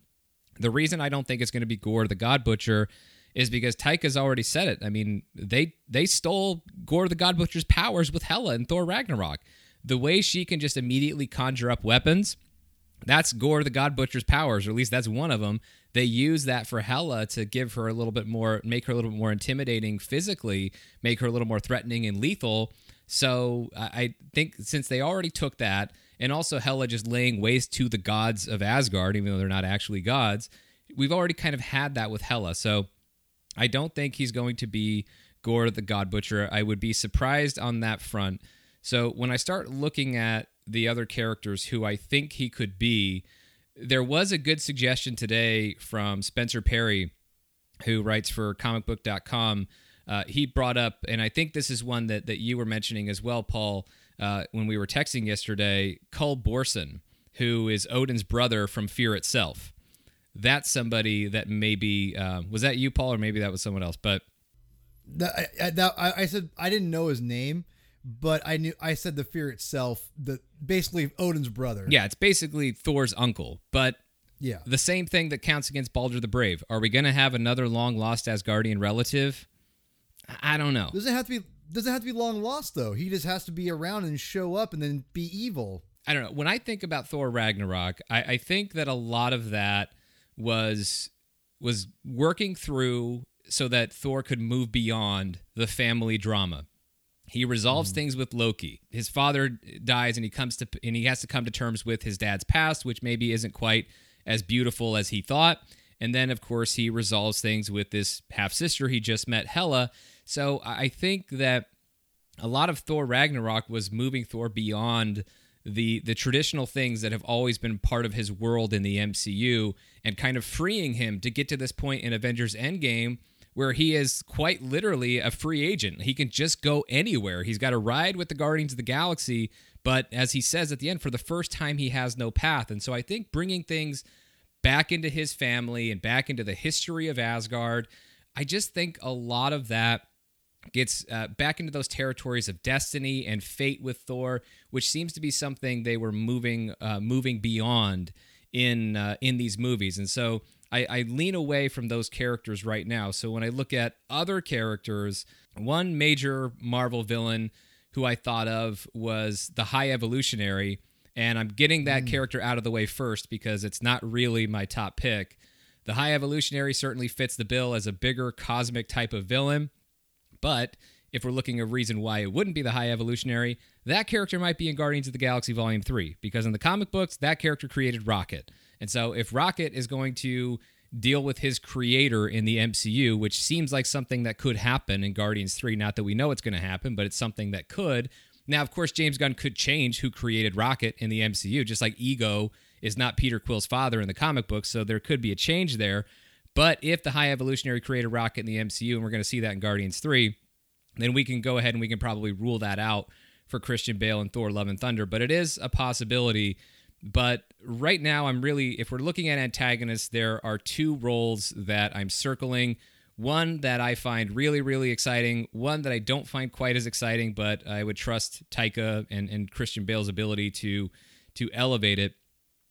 The reason I don't think it's going to be Gore the God Butcher is because Taika's already said it. I mean, they they stole Gore the God Butcher's powers with Hela in Thor Ragnarok. The way she can just immediately conjure up weapons, that's Gore the God Butcher's powers, or at least that's one of them. they use that for Hela to give her a little bit more, make her a little bit more intimidating physically, make her a little more threatening and lethal. So I think since they already took that, and also Hela just laying waste to the gods of Asgard, even though they're not actually gods, we've already kind of had that with Hela. So I don't think he's going to be Gore the God Butcher. I would be surprised on that front. So when I start looking at the other characters who I think he could be, there was a good suggestion today from Spencer Perry, who writes for comic book dot com. Uh, he brought up, and I think this is one that, that you were mentioning as well, Paul, uh, when we were texting yesterday, Cull Borson, who is Odin's brother from Fear Itself. That's somebody that maybe, uh, was that you, Paul, or maybe that was someone else? But that, I, that, I, I said, I didn't know his name. But I knew I said the Fear Itself, the basically Odin's brother. Yeah, it's basically Thor's uncle. But yeah, the same thing that counts against Baldur the Brave. Are we going to have another long lost Asgardian relative? I don't know. Does it have to be? Does it have to be long lost though? He just has to be around and show up and then be evil. I don't know. When I think about Thor Ragnarok, I, I think that a lot of that was was working through so that Thor could move beyond the family drama. He resolves mm-hmm. things with Loki. His father dies, and he comes to and he has to come to terms with his dad's past, which maybe isn't quite as beautiful as he thought. And then, of course, he resolves things with this half-sister he just met, Hela. So I think that a lot of Thor Ragnarok was moving Thor beyond the the traditional things that have always been part of his world in the M C U and kind of freeing him to get to this point in Avengers Endgame, where he is quite literally a free agent. He can just go anywhere. He's got a ride with the Guardians of the Galaxy, but as he says at the end, for the first time, he has no path. And so I think bringing things back into his family and back into the history of Asgard, I just think a lot of that gets uh, back into those territories of destiny and fate with Thor, which seems to be something they were moving uh, moving beyond in uh, in these movies. And so I, I lean away from those characters right now. So when I look at other characters, one major Marvel villain who I thought of was the High Evolutionary, and I'm getting that mm. character out of the way first because it's not really my top pick. The High Evolutionary certainly fits the bill as a bigger cosmic type of villain, but if we're looking at a reason why it wouldn't be the High Evolutionary, that character might be in Guardians of the Galaxy Volume three, because in the comic books, that character created Rocket. And so if Rocket is going to deal with his creator in the M C U, which seems like something that could happen in Guardians three, not that we know it's going to happen, but it's something that could. Now, of course, James Gunn could change who created Rocket in the M C U, just like Ego is not Peter Quill's father in the comic book, so there could be a change there. But if the High Evolutionary created Rocket in the M C U, and we're going to see that in Guardians three, then we can go ahead and we can probably rule that out for Christian Bale and Thor: Love and Thunder. But it is a possibility. But right now, I'm really, if we're looking at antagonists, there are two roles that I'm circling. One that I find really, really exciting. One that I don't find quite as exciting, but I would trust Taika and, and Christian Bale's ability to to elevate it.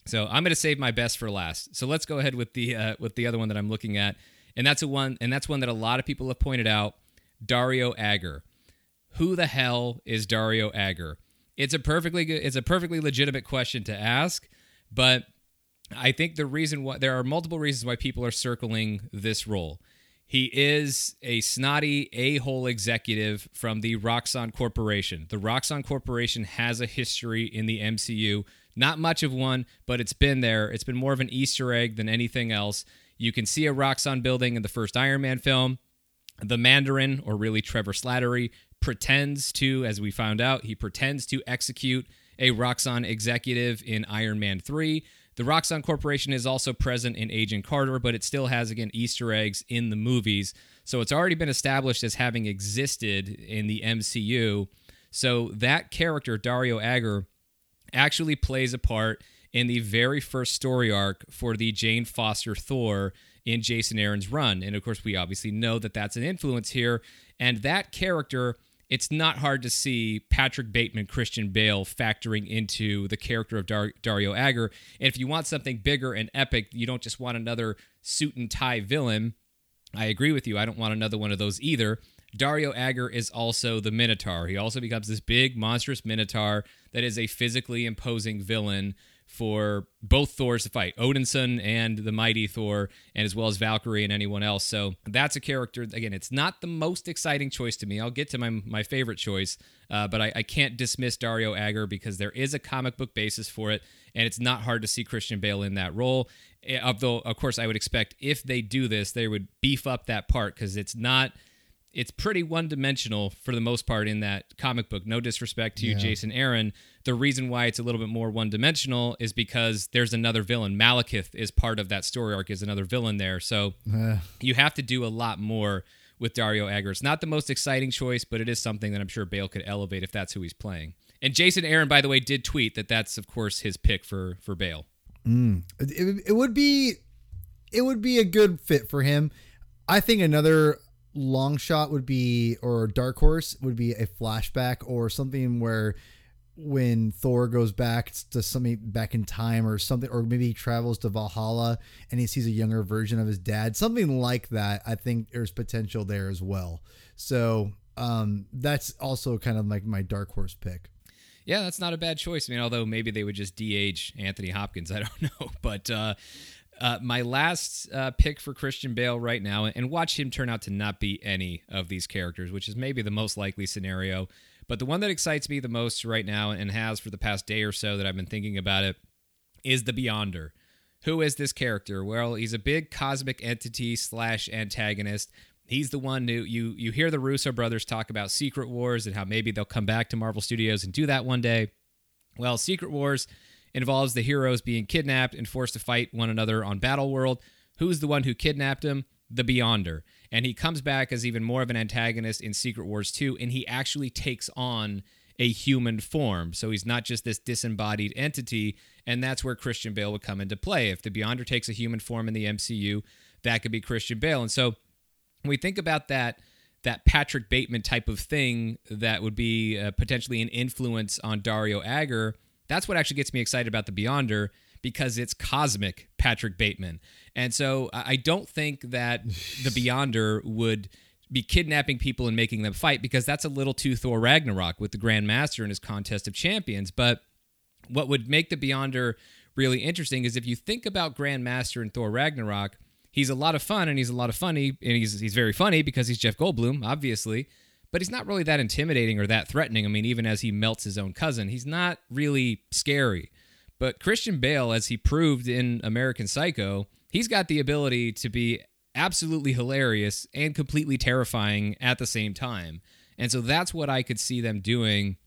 So I'm going to save my best for last. So let's go ahead with the uh, with the other one that I'm looking at, and that's a one, and that's one that a lot of people have pointed out: Dario Agger. Who the hell is Dario Agger? It's a perfectly good, it's a perfectly legitimate question to ask, but I think the reason why there are multiple reasons why people are circling this role. He is a snotty a-hole executive from the Roxxon Corporation. The Roxxon Corporation has a history in the M C U, not much of one, but it's been there. It's been more of an Easter egg than anything else. You can see a Roxxon building in the first Iron Man film. The Mandarin, or really Trevor Slattery, pretends to, as we found out, he pretends to execute a Roxxon executive in Iron Man three. The Roxxon Corporation is also present in Agent Carter, but it still has, again, Easter eggs in the movies. So it's already been established as having existed in the M C U. So that character, Dario Agger, actually plays a part in the very first story arc for the Jane Foster Thor in Jason Aaron's run. And of course, we obviously know that that's an influence here. And that character, it's not hard to see Patrick Bateman, Christian Bale factoring into the character of Dar- Dario Agger. And if you want something bigger and epic, you don't just want another suit and tie villain. I agree with you. I don't want another one of those either. Dario Agger is also the Minotaur. He also becomes this big, monstrous Minotaur that is a physically imposing villain for both Thors to fight, Odinson and the mighty Thor, and as well as Valkyrie and anyone else. So that's a character, again, it's not the most exciting choice to me. I'll get to my my favorite choice, uh, but I, I can't dismiss Dario Agger because there is a comic book basis for it, and it's not hard to see Christian Bale in that role. Although, of course, I would expect if they do this, they would beef up that part because it's not... It's pretty one-dimensional for the most part in that comic book. No disrespect to you, yeah. Jason Aaron. The reason why it's a little bit more one-dimensional is because there's another villain. Malekith is part of that story arc, is another villain there. So uh. you have to do a lot more with Dario Agger. It's not the most exciting choice, but it is something that I'm sure Bale could elevate if that's who he's playing. And Jason Aaron, by the way, did tweet that that's, of course, his pick for, for Bale. Mm. It, it would be, it would be a good fit for him. I think another... long shot would be, or dark horse would be a flashback or something where when Thor goes back to something back in time or something, or maybe he travels to Valhalla and he sees a younger version of his dad, something like that. I think there's potential there as well. So um, that's also kind of like my dark horse pick. Yeah, that's not a bad choice. I mean, although maybe they would just de-age Anthony Hopkins. I don't know, but uh Uh, my last uh, pick for Christian Bale right now, and watch him turn out to not be any of these characters, which is maybe the most likely scenario. But the one that excites me the most right now and has for the past day or so that I've been thinking about it is the Beyonder. Who is this character? Well, he's a big cosmic entity slash antagonist. He's the one who you, you hear the Russo brothers talk about Secret Wars and how maybe they'll come back to Marvel Studios and do that one day. Well, Secret Wars involves the heroes being kidnapped and forced to fight one another on Battleworld. Who's the one who kidnapped him? The Beyonder. And he comes back as even more of an antagonist in Secret Wars two, and he actually takes on a human form. So he's not just this disembodied entity, and that's where Christian Bale would come into play. If the Beyonder takes a human form in the M C U, that could be Christian Bale. And so when we think about that, that Patrick Bateman type of thing that would be uh, potentially an influence on Dario Agger, that's what actually gets me excited about the Beyonder, because it's cosmic Patrick Bateman. And so I don't think that the Beyonder would be kidnapping people and making them fight, because that's a little too Thor Ragnarok with the Grandmaster and his contest of champions. But what would make the Beyonder really interesting is if you think about Grandmaster and Thor Ragnarok, he's a lot of fun and he's a lot of funny and he's he's very funny because he's Jeff Goldblum, obviously. But he's not really that intimidating or that threatening. I mean, even as he melts his own cousin, he's not really scary. But Christian Bale, as he proved in American Psycho, he's got the ability to be absolutely hilarious and completely terrifying at the same time. And so that's what I could see them doing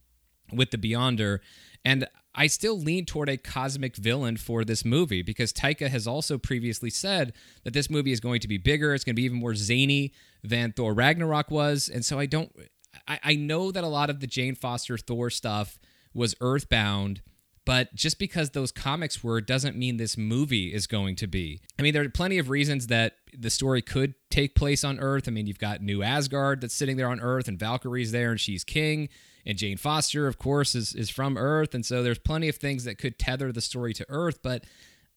with the Beyonder. And I still lean toward a cosmic villain for this movie, because Taika has also previously said that this movie is going to be bigger. It's going to be even more zany than Thor Ragnarok was. And so I don't, I, I know that a lot of the Jane Foster Thor stuff was earthbound, but just because those comics were doesn't mean this movie is going to be. I mean, there are plenty of reasons that the story could take place on Earth. I mean, you've got New Asgard that's sitting there on Earth, and Valkyrie's there and she's king. And Jane Foster, of course, is, is from Earth. And so there's plenty of things that could tether the story to Earth. But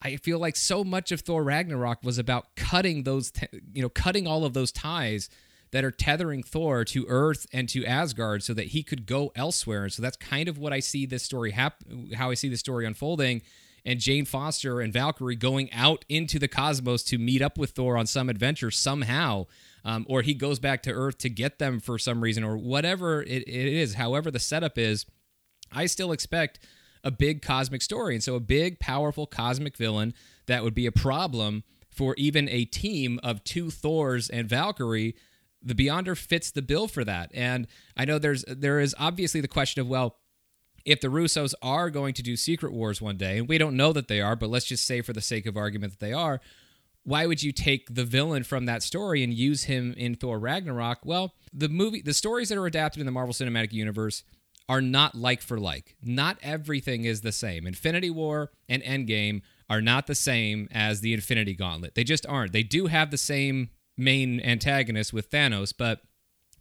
I feel like so much of Thor Ragnarok was about cutting those, te- you know, cutting all of those ties that are tethering Thor to Earth and to Asgard so that he could go elsewhere. And so that's kind of what I see this story, hap- how I see the story unfolding. And Jane Foster and Valkyrie going out into the cosmos to meet up with Thor on some adventure somehow. Um, or he goes back to Earth to get them for some reason, or whatever it, it is. However the setup is, I still expect a big cosmic story. And so a big, powerful cosmic villain that would be a problem for even a team of two Thors and Valkyrie, the Beyonder fits the bill for that. And I know there's there is obviously the question of, well, if the Russos are going to do Secret Wars one day, and we don't know that they are, but let's just say for the sake of argument that they are, why would you take the villain from that story and use him in Thor Ragnarok? Well, the movie, the stories that are adapted in the Marvel Cinematic Universe are not like for like. Not everything is the same. Infinity War and Endgame are not the same as the Infinity Gauntlet. They just aren't. They do have the same main antagonist with Thanos, but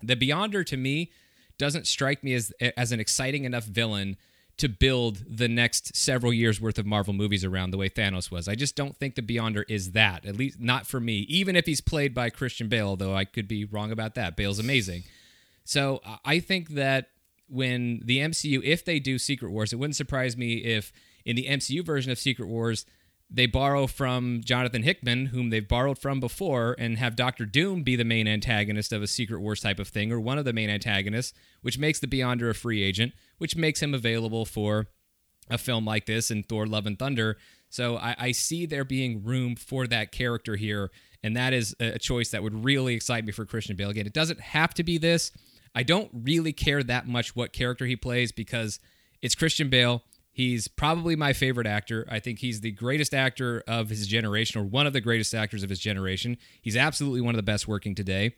the Beyonder to me doesn't strike me as as an exciting enough villain to build the next several years worth of Marvel movies around the way Thanos was. I just don't think the Beyonder is that, at least not for me, even if he's played by Christian Bale, though I could be wrong about that. Bale's amazing. So I think that when the M C U, if they do Secret Wars, it wouldn't surprise me if In the M C U version of Secret Wars, they borrow from Jonathan Hickman, whom they've borrowed from before, and have Doctor Doom be the main antagonist of a Secret Wars type of thing, or one of the main antagonists, which makes the Beyonder a free agent, which makes him available for a film like this in Thor: Love and Thunder. So I, I see there being room for that character here, and that is a choice that would really excite me for Christian Bale. Again, it doesn't have to be this. I don't really care that much what character he plays because it's Christian Bale. He's probably my favorite actor. I think he's the greatest actor of his generation, or one of the greatest actors of his generation. He's absolutely one of the best working today.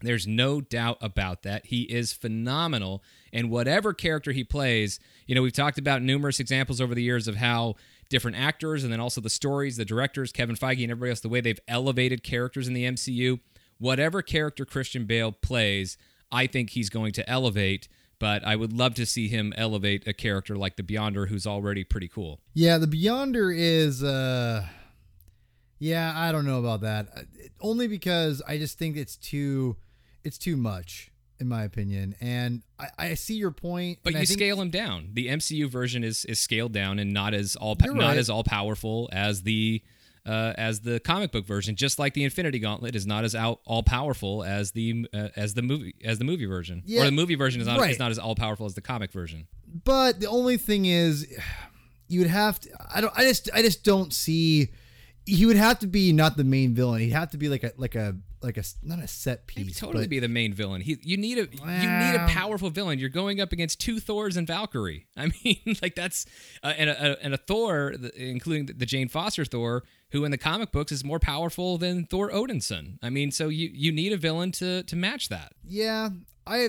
There's no doubt about that. He is phenomenal. And whatever character he plays, you know, we've talked about numerous examples over the years of how different actors and then also the stories, the directors, Kevin Feige and everybody else, the way they've elevated characters in the M C U. Whatever character Christian Bale plays, I think he's going to elevate. But I would love to see him elevate a character like the Beyonder, who's already pretty cool. Yeah, the Beyonder is, uh, yeah, I don't know about that. Only because I just think it's too, it's too much, in my opinion. And I, I see your point. But you I think, scale him down. The M C U version is is scaled down and not as all not right. as all powerful as the uh, as the comic book version. Just like the Infinity Gauntlet is not as out, all powerful as the uh, as the movie as the movie version, yeah, or the movie version is not right. is not as all powerful as the comic version. But the only thing is, you would have to. I don't. I just. I just don't see. He would have to be not the main villain. He'd have to be like a like a like a not a set piece. He'd totally but, be the main villain. He you need a well, you need a powerful villain. You're going up against two Thors and Valkyrie. I mean, like that's uh, and a and a Thor, including the Jane Foster Thor, who in the comic books is more powerful than Thor Odinson. I mean, so you, you need a villain to, to match that. Yeah, I,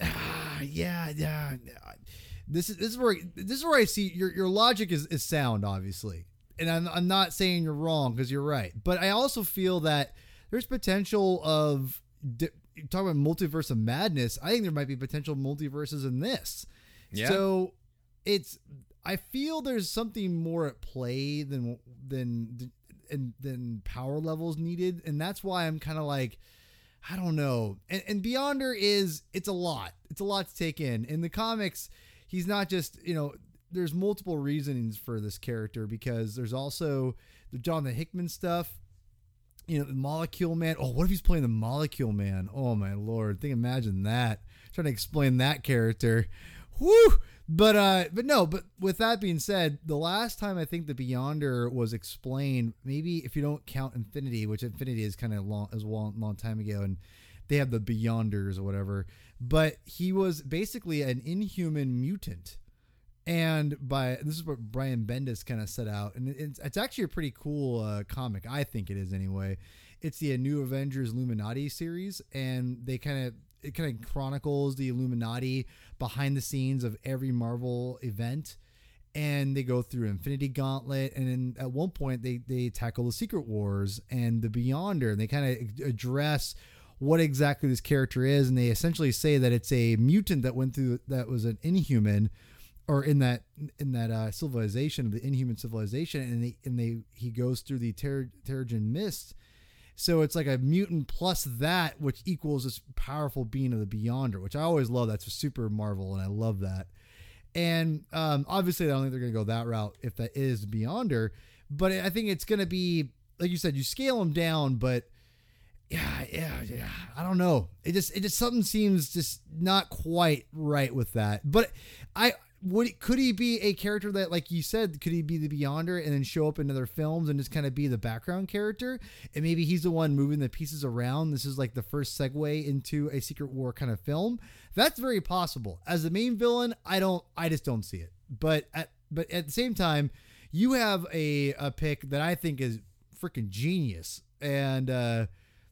ah, yeah, yeah. This is this is where this is where I see your your logic is, is sound, obviously, and I'm I'm not saying you're wrong because you're right, but I also feel that there's potential of talking about multiverse of madness. I think there might be potential multiverses in this. Yeah. So it's I feel there's something more at play than than. And then power levels needed. And that's why I'm kind of like, I don't know. And, and Beyonder is, it's a lot. It's a lot to take in. In the comics, he's not just, you know, there's multiple reasonings for this character because there's also the Jonathan Hickman stuff, you know, the Molecule Man. Oh, what if he's playing the Molecule Man? Oh my Lord. Think, imagine that. I'm trying to explain that character. Woo! But uh, but no, but with that being said, the last time I think the Beyonder was explained, maybe if you don't count Infinity, which Infinity is kind of long, as long, long time ago, and they have the Beyonders or whatever. But he was basically an inhuman mutant, and by this is what Brian Bendis kind of set out, and it's, it's actually a pretty cool uh, comic, I think it is anyway. It's the New Avengers Illuminati series, and they kind of. It kind of chronicles the Illuminati behind the scenes of every Marvel event. And they go through Infinity Gauntlet. And then at one point they, they tackle the Secret Wars and the Beyonder. And they kind of address what exactly this character is. And they essentially say that it's a mutant that went through, that was an inhuman or in that, in that uh, civilization, the inhuman civilization. And they, and they, he goes through the Ter- Terrigen Mist. So it's like a mutant plus that, which equals this powerful being of the Beyonder, which I always love. That's super Marvel, and I love that. And um, obviously, I don't think they're going to go that route if that is Beyonder. But I think it's going to be, like you said, you scale them down, but yeah, yeah, yeah. I don't know. It just, it just something seems just not quite right with that. But I would, could he be a character that, like you said, could he be the Beyonder and then show up in other films and just kind of be the background character? And maybe he's the one moving the pieces around. This is like the first segue into a Secret War kind of film. That's very possible. As the main villain, I don't, I just don't see it. But at, but at the same time, you have a, a pick that I think is freaking genius. And, uh,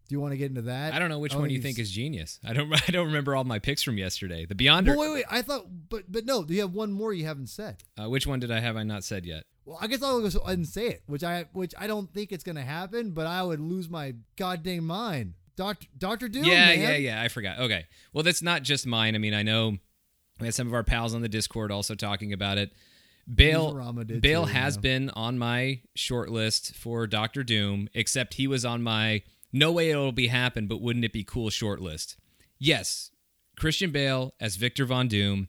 do you want to get into that? I don't know which oh, one you think is genius. I don't. I don't remember all my picks from yesterday. The Beyonder. Well, wait, wait. I thought, but but no. You have one more you haven't said. Uh, which one did I have? I not said yet. Well, I guess I'll go ahead and say it. Which I which I don't think it's going to happen. But I would lose my goddamn mind. Doctor Doctor Doom. Yeah, man. yeah, yeah. I forgot. Okay. Well, that's not just mine. I mean, I know we had some of our pals on the Discord also talking about it. Bale, Bale too, has you know. been on my short list for Doctor Doom, except he was on my. No way it'll be happen, but wouldn't it be cool shortlist? Yes, Christian Bale as Victor Von Doom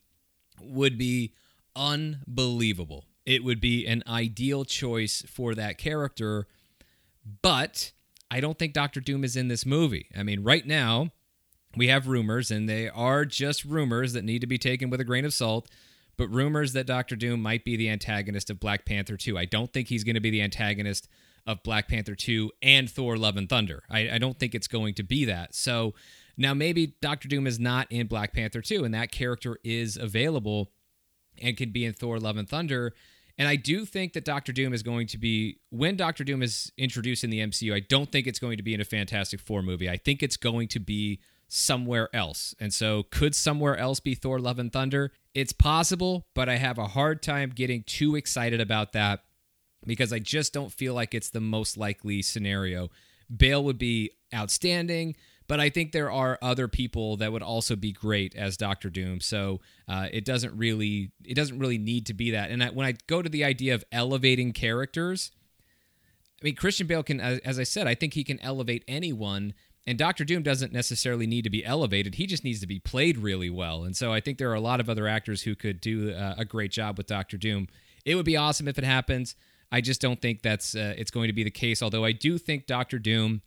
would be unbelievable. it would be an ideal choice for that character. But I don't think Doctor Doom is in this movie. I mean, right now, we have rumors, and they are just rumors that need to be taken with a grain of salt, but rumors that Doctor Doom might be the antagonist of Black Panther two. I don't think he's going to be the antagonist of Black Panther two and Thor: Love and Thunder. I, I don't think it's going to be that. So now maybe Doctor Doom is not in Black Panther two, and that character is available and can be in Thor: Love and Thunder. And I do think that Doctor Doom is going to be, when Doctor Doom is introduced in the M C U, I don't think it's going to be in a Fantastic Four movie. I think it's going to be somewhere else. And so could somewhere else be Thor: Love and Thunder? It's possible, but I have a hard time getting too excited about that because I just don't feel like it's the most likely scenario. Bale would be outstanding, but I think there are other people that would also be great as Doctor Doom. So uh, it doesn't really it doesn't really need to be that. And I, when I go to the idea of elevating characters, I mean, Christian Bale can, as, as I said, I think he can elevate anyone. And Doctor Doom doesn't necessarily need to be elevated. He just needs to be played really well. And so I think there are a lot of other actors who could do uh, a great job with Doctor Doom. It would be awesome if it happens. I just don't think that's uh, it's going to be the case. Although I do think Doctor Doom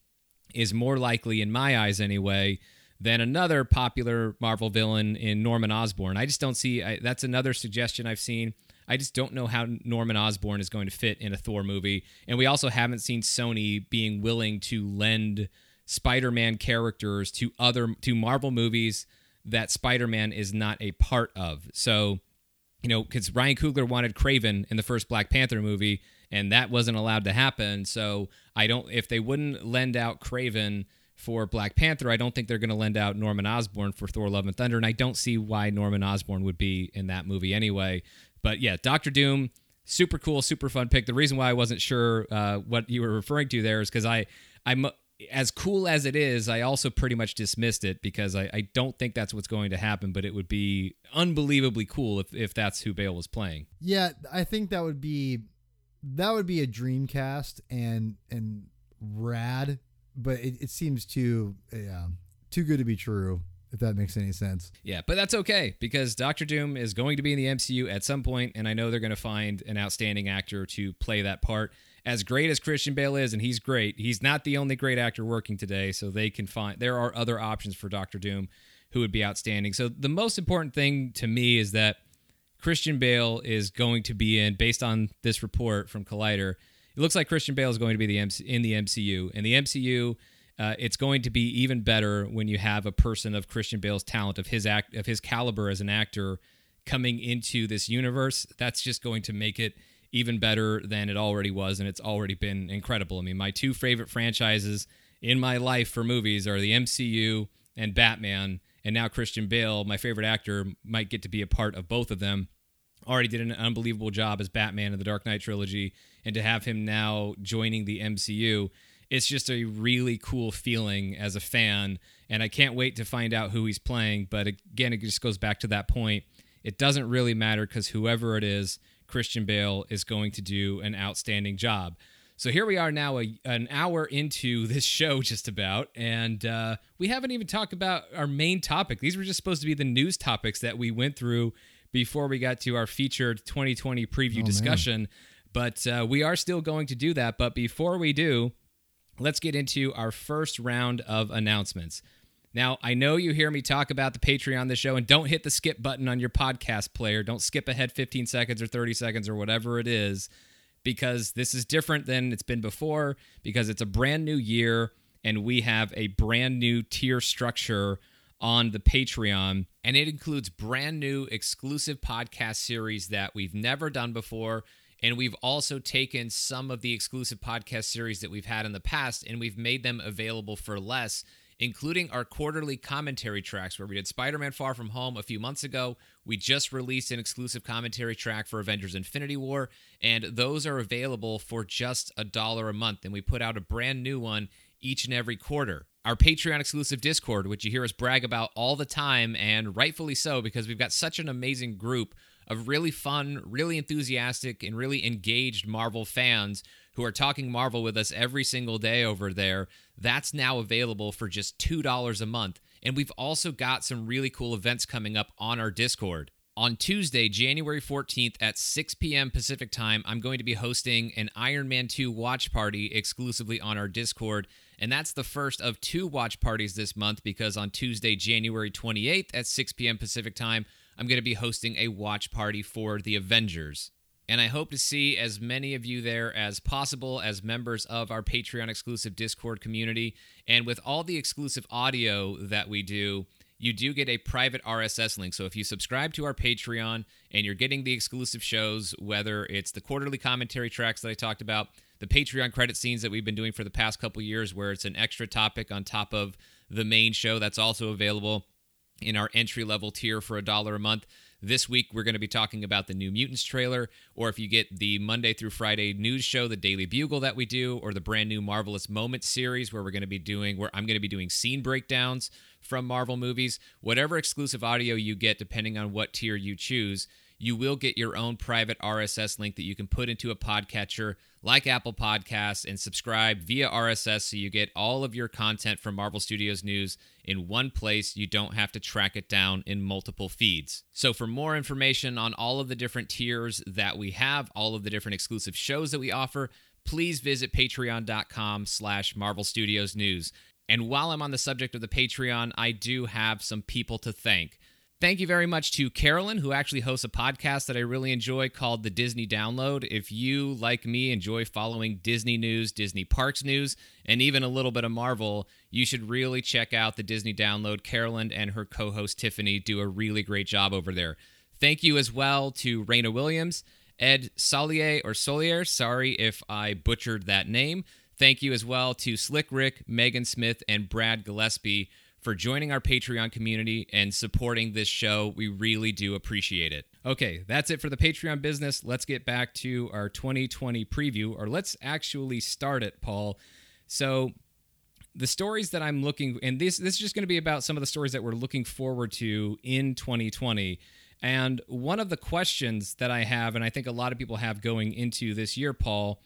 is more likely, in my eyes anyway, than another popular Marvel villain in Norman Osborn. I just don't see... I, that's another suggestion I've seen. I just don't know how Norman Osborn is going to fit in a Thor movie. And we also haven't seen Sony being willing to lend Spider-Man characters to other to Marvel movies that Spider-Man is not a part of. So, you know, because Ryan Coogler wanted Kraven in the first Black Panther movie, and that wasn't allowed to happen. So I don't, if they wouldn't lend out Kraven for Black Panther, I don't think they're going to lend out Norman Osborn for Thor: Love and Thunder. And I don't see why Norman Osborn would be in that movie anyway. But yeah, Doctor Doom, super cool, super fun pick. The reason why I wasn't sure uh, what you were referring to there is because I, I'm as cool as it is, I also pretty much dismissed it because I, I don't think that's what's going to happen, but it would be unbelievably cool if, if that's who Bale was playing. Yeah, I think that would be... That would be a dream cast and and rad, but it, it seems too yeah, too good to be true, if that makes any sense. Yeah, but that's okay, because Doctor Doom is going to be in the M C U at some point, and I know they're going to find an outstanding actor to play that part. As great as Christian Bale is, and he's great, he's not the only great actor working today, so they can find there are other options for Doctor Doom who would be outstanding. So the most important thing to me is that Christian Bale is going to be in, based on this report from Collider, it looks like Christian Bale is going to be the M C, in the M C U. And the M C U, uh, it's going to be even better when you have a person of Christian Bale's talent, of his act, of his caliber as an actor coming into this universe. That's just going to make it even better than it already was, and it's already been incredible. I mean, my two favorite franchises in my life for movies are the M C U and Batman. And now Christian Bale, my favorite actor, might get to be a part of both of them. Already did an unbelievable job as Batman in the Dark Knight trilogy, and to have him now joining the M C U, it's just a really cool feeling as a fan, and I can't wait to find out who he's playing. But again, it just goes back to that point. It doesn't really matter because whoever it is, Christian Bale is going to do an outstanding job. So here we are now, a, an hour into this show just about, and uh, we haven't even talked about our main topic. These were just supposed to be the news topics that we went through before we got to our featured twenty twenty preview oh, discussion, man. But uh, we are still going to do that. But before we do, let's get into our first round of announcements. Now, I know you hear me talk about the Patreon this show, and don't hit the skip button on your podcast player. Don't skip ahead fifteen seconds or thirty seconds or whatever it is, because this is different than it's been before, because it's a brand new year, and we have a brand new tier structure on the Patreon, and it includes brand new exclusive podcast series that we've never done before, and we've also taken some of the exclusive podcast series that we've had in the past, and we've made them available for less, including our quarterly commentary tracks where we did Spider-Man Far From Home a few months ago. We just released an exclusive commentary track for Avengers Infinity War, and those are available for just a dollar a month, and we put out a brand new one each and every quarter. Our Patreon-exclusive Discord, which you hear us brag about all the time, and rightfully so, because we've got such an amazing group of really fun, really enthusiastic, and really engaged Marvel fans who are talking Marvel with us every single day over there. That's now available for just two dollars a month. And we've also got some really cool events coming up on our Discord. On Tuesday, January fourteenth at six p.m. Pacific time, I'm going to be hosting an Iron Man two watch party exclusively on our Discord. And that's the first of two watch parties this month because on Tuesday, January twenty-eighth at six p.m. Pacific time, I'm going to be hosting a watch party for The Avengers. And I hope to see as many of you there as possible as members of our Patreon-exclusive Discord community. And with all the exclusive audio that we do, you do get a private R S S link. So if you subscribe to our Patreon and you're getting the exclusive shows, whether it's the quarterly commentary tracks that I talked about, the Patreon credit scenes that we've been doing for the past couple years where it's an extra topic on top of the main show, that's also available in our entry-level tier for a dollar a month. This week, we're going to be talking about the New Mutants trailer, or if you get the Monday through Friday news show, the Daily Bugle that we do, or the brand new Marvelous Moments series where we're going to be doing, where I'm going to be doing scene breakdowns from Marvel movies. Whatever exclusive audio you get, depending on what tier you choose, you will get your own private R S S link that you can put into a podcatcher like Apple Podcasts and subscribe via R S S so you get all of your content from Marvel Studios News in one place. You don't have to track it down in multiple feeds. So for more information on all of the different tiers that we have, all of the different exclusive shows that we offer, please visit patreon.com slash Marvel Studios News. And while I'm on the subject of the Patreon, I do have some people to thank. Thank you very much to Carolyn, who actually hosts a podcast that I really enjoy called The Disney Download. If you, like me, enjoy following Disney news, Disney parks news, and even a little bit of Marvel, you should really check out The Disney Download. Carolyn and her co-host Tiffany do a really great job over there. Thank you as well to Raina Williams, Ed Solier, or Solier, sorry if I butchered that name. Thank you as well to Slick Rick, Megan Smith, and Brad Gillespie for joining our Patreon community and supporting this show. We really do appreciate it. Okay, that's it for the Patreon business. Let's get back to our twenty twenty preview, or let's actually start it, Paul. So the stories that I'm looking, and this, this is just going to be about some of the stories that we're looking forward to in twenty twenty. And one of the questions that I have, and I think a lot of people have going into this year, Paul,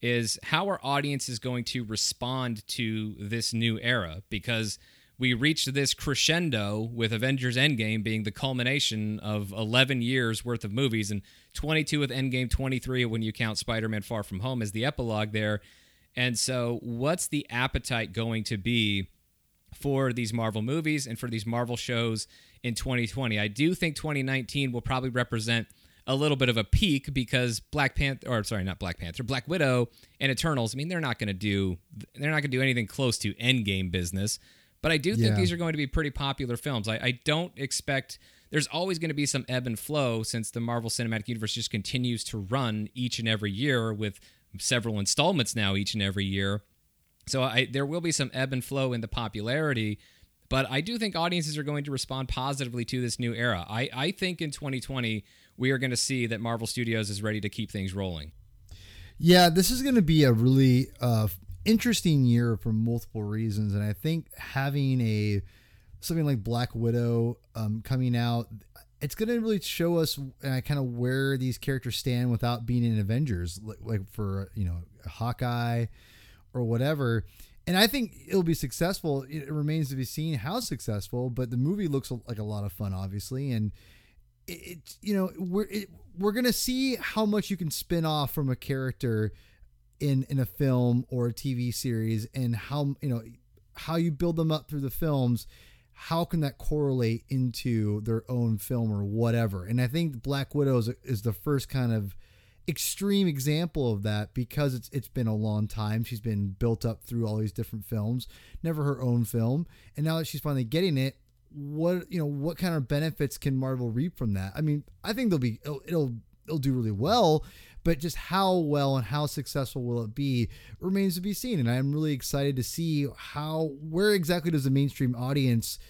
is how our audience is going to respond to this new era, because we reached this crescendo with Avengers Endgame being the culmination of eleven years worth of movies, and twenty-two with Endgame, twenty-three when you count Spider-Man Far From Home as the epilogue there. And so what's the appetite going to be for these Marvel movies and for these Marvel shows in twenty twenty? I do think twenty nineteen will probably represent a little bit of a peak because Black Panther, or sorry, not Black Panther, Black Widow and Eternals, I mean, they're not going to do, they're not going to do anything close to Endgame business. But I do think yeah. these are going to be pretty popular films. I, I don't expect... There's always going to be some ebb and flow since the Marvel Cinematic Universe just continues to run each and every year with several installments now each and every year. So I, there will be some ebb and flow in the popularity. But I do think audiences are going to respond positively to this new era. I, I think in twenty twenty, we are going to see that Marvel Studios is ready to keep things rolling. Yeah, this is going to be a really... Uh... interesting year for multiple reasons, and I think having a something like Black Widow um, coming out, it's going to really show us uh, kind of where these characters stand without being in Avengers, like, like for you know Hawkeye or whatever. And I think it'll be successful. It remains to be seen how successful, but the movie looks like a lot of fun, obviously, and it, it you know we're it, we're going to see how much you can spin off from a character in in a film or a T V series, and how you know how you build them up through the films, how can that correlate into their own film or whatever. And I think Black Widow is, is the first kind of extreme example of that, because it's it's been a long time. She's been built up through all these different films, never her own film, and now that she's finally getting it, what you know what kind of benefits can Marvel reap from that? I mean, I think they'll be it'll it'll, it'll do really well. But just how well and how successful will it be remains to be seen. And I'm really excited to see how, where exactly does the mainstream audience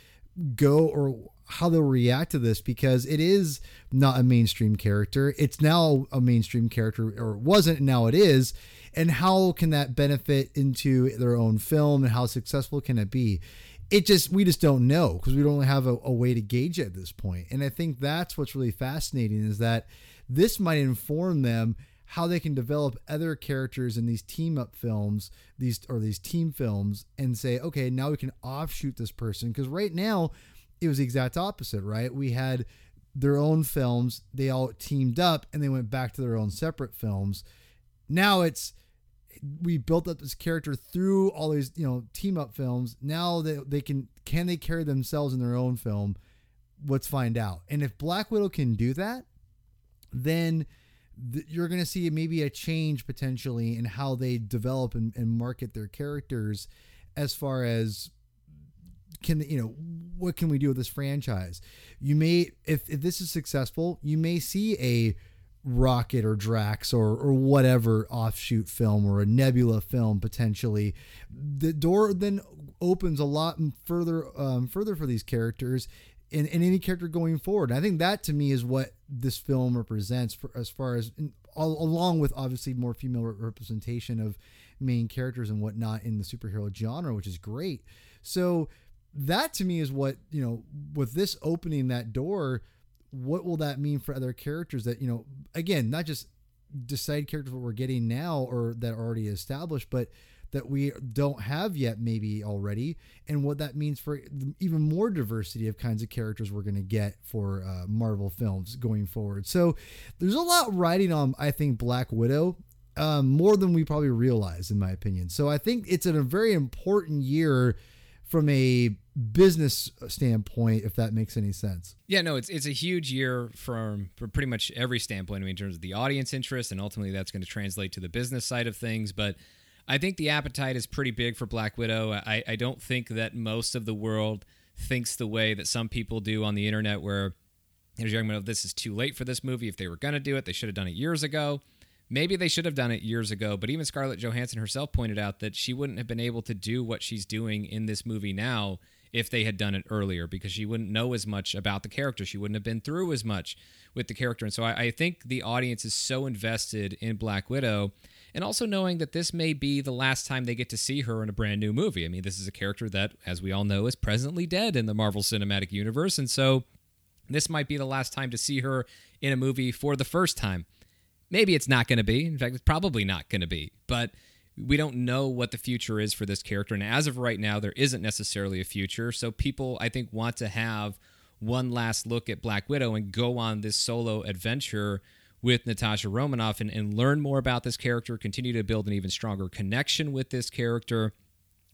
go, or how they'll react to this, because it is not a mainstream character. It's now a mainstream character, or it wasn't, now it is. And how can that benefit into their own film, and how successful can it be? It just, we just don't know, because we don't have a, a way to gauge it at this point. And I think that's what's really fascinating, is that this might inform them how they can develop other characters in these team up films, these or these team films, and say, okay, now we can offshoot this person. Because right now it was the exact opposite, right? We had their own films. They all teamed up and they went back to their own separate films. Now it's, we built up this character through all these, you know, team up films. Now they, they can, can they carry themselves in their own film? Let's find out. And if Black Widow can do that, then th- you're going to see maybe a change potentially in how they develop and, and market their characters, as far as, can, you know, what can we do with this franchise? You may, if, if this is successful, you may see a Rocket or Drax or or whatever offshoot film, or a Nebula film potentially. The door then opens a lot further um, further for these characters and, and any character going forward. I think that to me is what this film represents, for, as far as all, along with obviously more female representation of main characters and whatnot in the superhero genre, which is great. So that to me is what, you know, with this opening that door, what will that mean for other characters that, you know, again, not just the side characters that we're getting now or that are already established, but that we don't have yet maybe already, and what that means for even more diversity of kinds of characters we're going to get for uh, Marvel films going forward. So there's a lot riding on, I think, Black Widow, um, more than we probably realize, in my opinion. So I think it's a very important year from a business standpoint, if that makes any sense. Yeah, no, it's it's a huge year from, from pretty much every standpoint. I mean, in terms of the audience interest, and ultimately that's going to translate to the business side of things. But I think the appetite is pretty big for Black Widow. I, I don't think that most of the world thinks the way that some people do on the internet, where there's argument of this is too late for this movie. If they were going to do it, they should have done it years ago. Maybe they should have done it years ago, but even Scarlett Johansson herself pointed out that she wouldn't have been able to do what she's doing in this movie now if they had done it earlier, because she wouldn't know as much about the character. She wouldn't have been through as much with the character. And so I, I think the audience is so invested in Black Widow, and also knowing that this may be the last time they get to see her in a brand new movie. I mean, this is a character that, as we all know, is presently dead in the Marvel Cinematic Universe. And so this might be the last time to see her in a movie for the first time. Maybe it's not going to be. In fact, it's probably not going to be. But we don't know what the future is for this character. And as of right now, there isn't necessarily a future. So people, I think, want to have one last look at Black Widow and go on this solo adventure with Natasha Romanoff and, and learn more about this character, continue to build an even stronger connection with this character.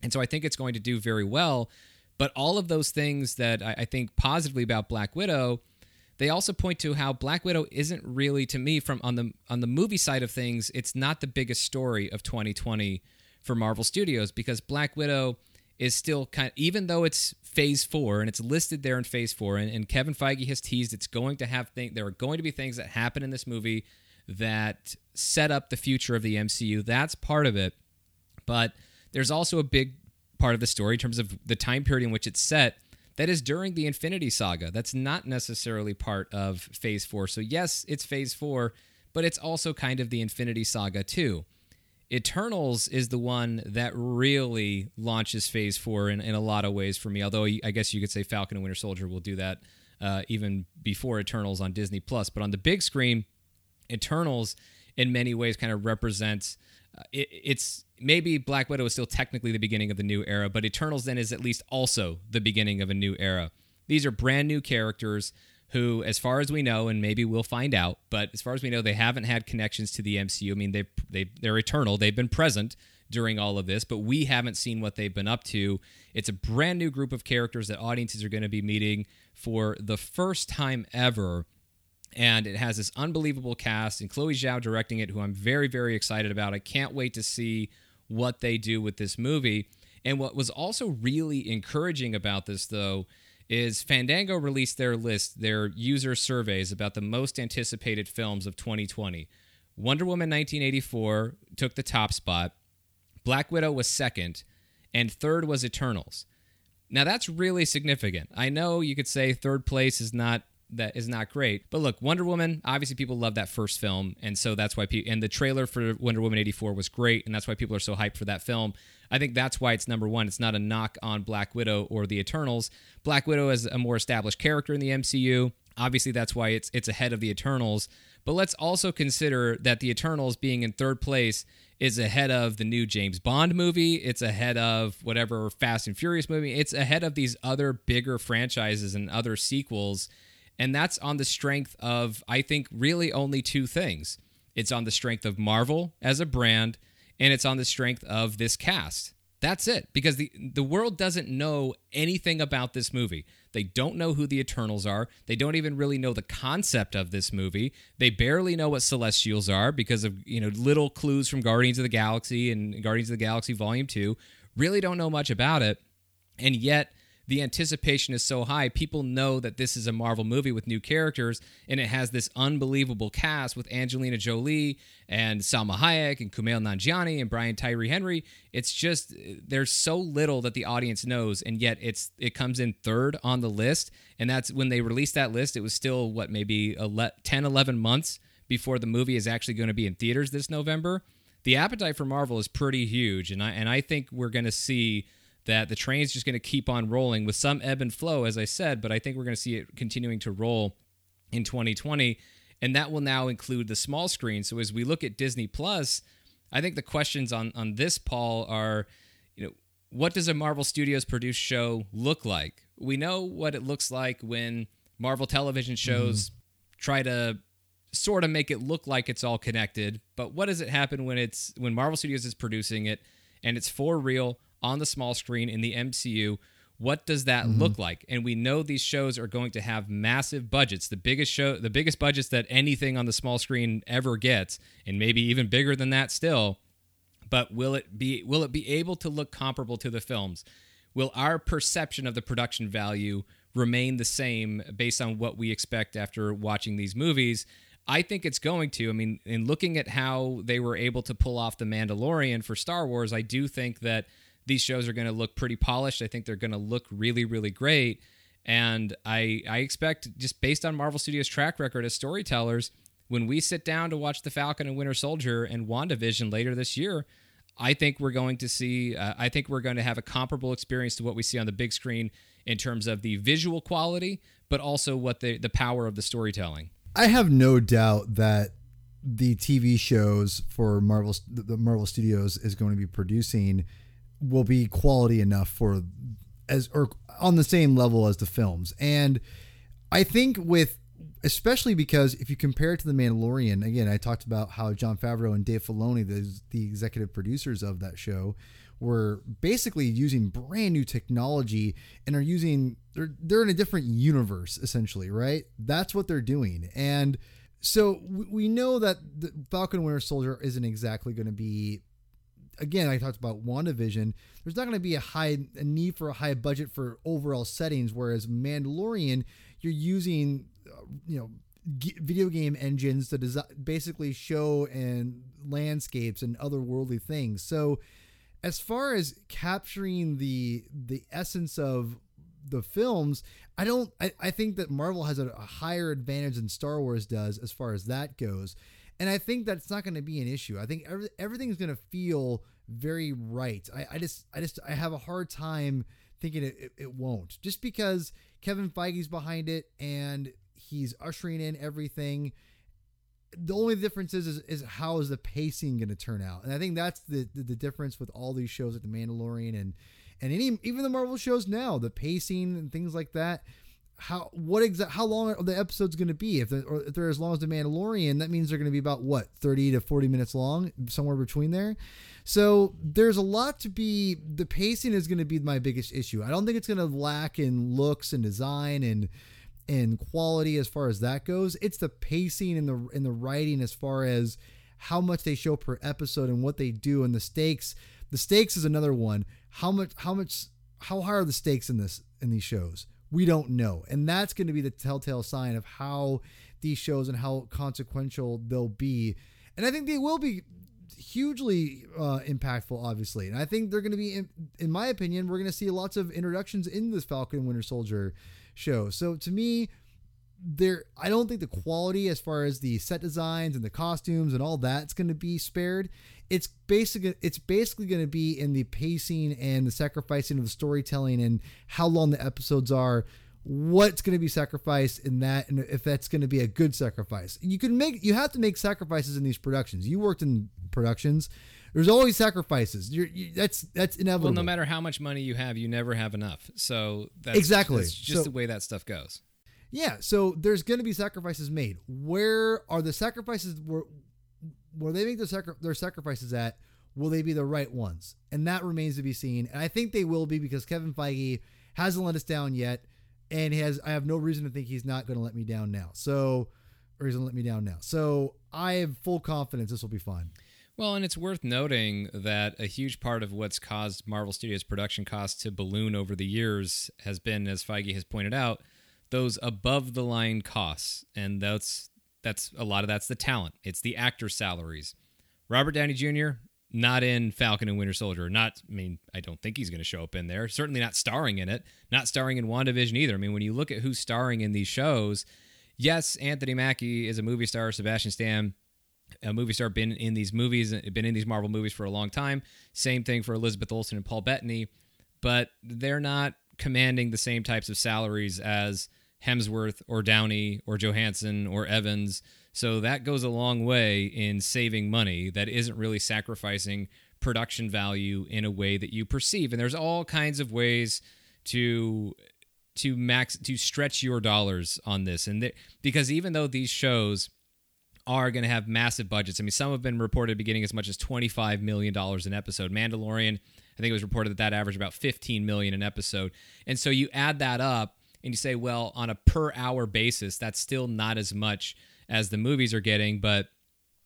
And so I think it's going to do very well. But all of those things that I, I think positively about Black Widow, they also point to how Black Widow isn't really, to me, from on the on the movie side of things, it's not the biggest story of twenty twenty for Marvel Studios, because Black Widow is still kind of, even though it's phase four and it's listed there in phase four, and, and Kevin Feige has teased it's going to have things, there are going to be things that happen in this movie that set up the future of the M C U. That's part of it. But there's also a big part of the story in terms of the time period in which it's set. That is during the Infinity Saga. That's not necessarily part of Phase four. So yes, it's Phase four, but it's also kind of the Infinity Saga too. Eternals is the one that really launches Phase four in, in a lot of ways for me, although I guess you could say Falcon and Winter Soldier will do that uh, even before Eternals on Disney Plus. But on the big screen, Eternals in many ways kind of represents... Uh, it, it's... Maybe Black Widow is still technically the beginning of the new era, but Eternals then is at least also the beginning of a new era. These are brand new characters who, as far as we know, and maybe we'll find out, but as far as we know, they haven't had connections to the M C U. I mean, they they they're eternal. They've been present during all of this, but we haven't seen what they've been up to. It's a brand new group of characters that audiences are going to be meeting for the first time ever. And it has this unbelievable cast, and Chloe Zhao directing it, who I'm very, very excited about. I can't wait to see what they do with this movie. And what was also really encouraging about this, though, is Fandango released their list, their user surveys about the most anticipated films of twenty twenty. Wonder Woman nineteen eighty-four took the top spot. Black Widow was second, and third was Eternals. Now, that's really significant. I know you could say third place is not... that is not great. But look, Wonder Woman, obviously people love that first film. And so that's why people, and the trailer for Wonder Woman eighty-four was great. And that's why people are so hyped for that film. I think that's why it's number one. It's not a knock on Black Widow or the Eternals. Black Widow is a more established character in the M C U. Obviously that's why it's, it's ahead of the Eternals. But let's also consider that the Eternals being in third place is ahead of the new James Bond movie. It's ahead of whatever Fast and Furious movie. It's ahead of these other bigger franchises and other sequels. And that's on the strength of, I think, really only two things. It's on the strength of Marvel as a brand, and it's on the strength of this cast. That's it, because the, the world doesn't know anything about this movie. They don't know who the Eternals are. They don't even really know the concept of this movie. They barely know what Celestials are because of, you know, little clues from Guardians of the Galaxy and Guardians of the Galaxy Volume two. Really don't know much about it, and yet the anticipation is so high. People know that this is a Marvel movie with new characters, and it has this unbelievable cast with Angelina Jolie and Salma Hayek and Kumail Nanjiani and Brian Tyree Henry. It's just, there's so little that the audience knows, and yet it's it comes in third on the list, and that's when they released that list. It was still, what, maybe ten, eleven months before the movie is actually going to be in theaters this November. The appetite for Marvel is pretty huge, and I and I think we're going to see that the train's just going to keep on rolling with some ebb and flow, as I said, but I think we're going to see it continuing to roll in twenty twenty, and that will now include the small screen. So as we look at Disney Plus, I think the questions on, on this, Paul, are, you know, what does a Marvel Studios produced show look like? We know what it looks like when Marvel television shows mm. try to sort of make it look like it's all connected, but what does it happen when it's when Marvel Studios is producing it and it's for real, on the small screen in the M C U? What does that mm-hmm. look like? And we know these shows are going to have massive budgets, the biggest show, the biggest budgets that anything on the small screen ever gets, and maybe even bigger than that still. But will it be will it be able to look comparable to the films? Will our perception of the production value remain the same based on what we expect after watching these movies? I think it's going to. I mean, in looking at how they were able to pull off The Mandalorian for Star Wars, I do think that these shows are going to look pretty polished. I think they're going to look really, really great. And I I expect, just based on Marvel Studios' track record as storytellers, when we sit down to watch The Falcon and Winter Soldier and WandaVision later this year, I think we're going to see, uh, I think we're going to have a comparable experience to what we see on the big screen in terms of the visual quality, but also what the, the power of the storytelling. I have no doubt that the T V shows for Marvel, the Marvel Studios is going to be producing, will be quality enough for as or on the same level as the films. And I think with, especially because if you compare it to The Mandalorian, again, I talked about how Jon Favreau and Dave Filoni, the, the executive producers of that show, were basically using brand new technology and are using, they're, they're in a different universe essentially, right? That's what they're doing. And so we know that the Falcon Winter Soldier isn't exactly going to be, again, I talked about WandaVision. There's not going to be a high a need for a high budget for overall settings, whereas Mandalorian, you're using, uh, you know, g- video game engines to design, basically show and landscapes and otherworldly things. So, as far as capturing the the essence of the films, I don't. I, I think that Marvel has a, a higher advantage than Star Wars does as far as that goes. And I think that's not going to be an issue. I think every, everything's going to feel very right. I, I just, I just, I have a hard time thinking it, it, it won't, just because Kevin Feige's behind it and he's ushering in everything. The only difference is, is, is how is the pacing going to turn out? And I think that's the, the, the difference with all these shows like The Mandalorian and, and any, even the Marvel shows now, the pacing and things like that. How what exact how long are the episodes going to be? If they're, or if they're as long as The Mandalorian, that means they're going to be about what thirty to forty minutes long, somewhere between there. So there's a lot to be. The pacing is going to be my biggest issue. I don't think it's going to lack in looks and design and and quality as far as that goes. It's the pacing and the and the writing as far as how much they show per episode and what they do and the stakes. The stakes is another one. How much how much how high are the stakes in this in these shows? We don't know. And that's going to be the telltale sign of how these shows and how consequential they'll be. And I think they will be hugely uh, impactful, obviously. And I think they're going to be, in, in my opinion, we're going to see lots of introductions in this Falcon Winter Soldier show. So to me, there, I don't think the quality as far as the set designs and the costumes and all that's going to be spared. It's basically it's basically going to be in the pacing and the sacrificing of the storytelling and how long the episodes are, what's going to be sacrificed in that, and if that's going to be a good sacrifice. You can make you have to make sacrifices in these productions. You worked in productions. There's always sacrifices. You're, you, that's that's inevitable. Well, no matter how much money you have, you never have enough. So that's, exactly. that's just so, the way that stuff goes. Yeah, so there's going to be sacrifices made. Where are the sacrifices? Where, where they make their, sacri- their sacrifices at, will they be the right ones? And that remains to be seen. And I think they will be, because Kevin Feige hasn't let us down yet, and has I have no reason to think he's not going to let me down now. So, or he's going to let me down now. So I have full confidence this will be fine. Well, and it's worth noting that a huge part of what's caused Marvel Studios' production costs to balloon over the years has been, as Feige has pointed out, those above-the-line costs. And that's that's a lot of that's the talent. It's the actor salaries. Robert Downey Junior, not in Falcon and Winter Soldier. Not, I mean, I don't think he's going to show up in there. Certainly not starring in it. Not starring in WandaVision either. I mean, when you look at who's starring in these shows, yes, Anthony Mackie is a movie star, Sebastian Stan, a movie star, been in these movies, been in these Marvel movies for a long time. Same thing for Elizabeth Olsen and Paul Bettany, but they're not commanding the same types of salaries as Hemsworth or Downey or Johansson or Evans. So that goes a long way in saving money that isn't really sacrificing production value in a way that you perceive. And there's all kinds of ways to to max to stretch your dollars on this. And th- because even though these shows are going to have massive budgets. I mean, some have been reported to be getting as much as twenty-five million dollars an episode. Mandalorian, I think it was reported that that averaged about fifteen million dollars an episode. And so you add that up and you say, well, on a per hour basis, that's still not as much as the movies are getting, but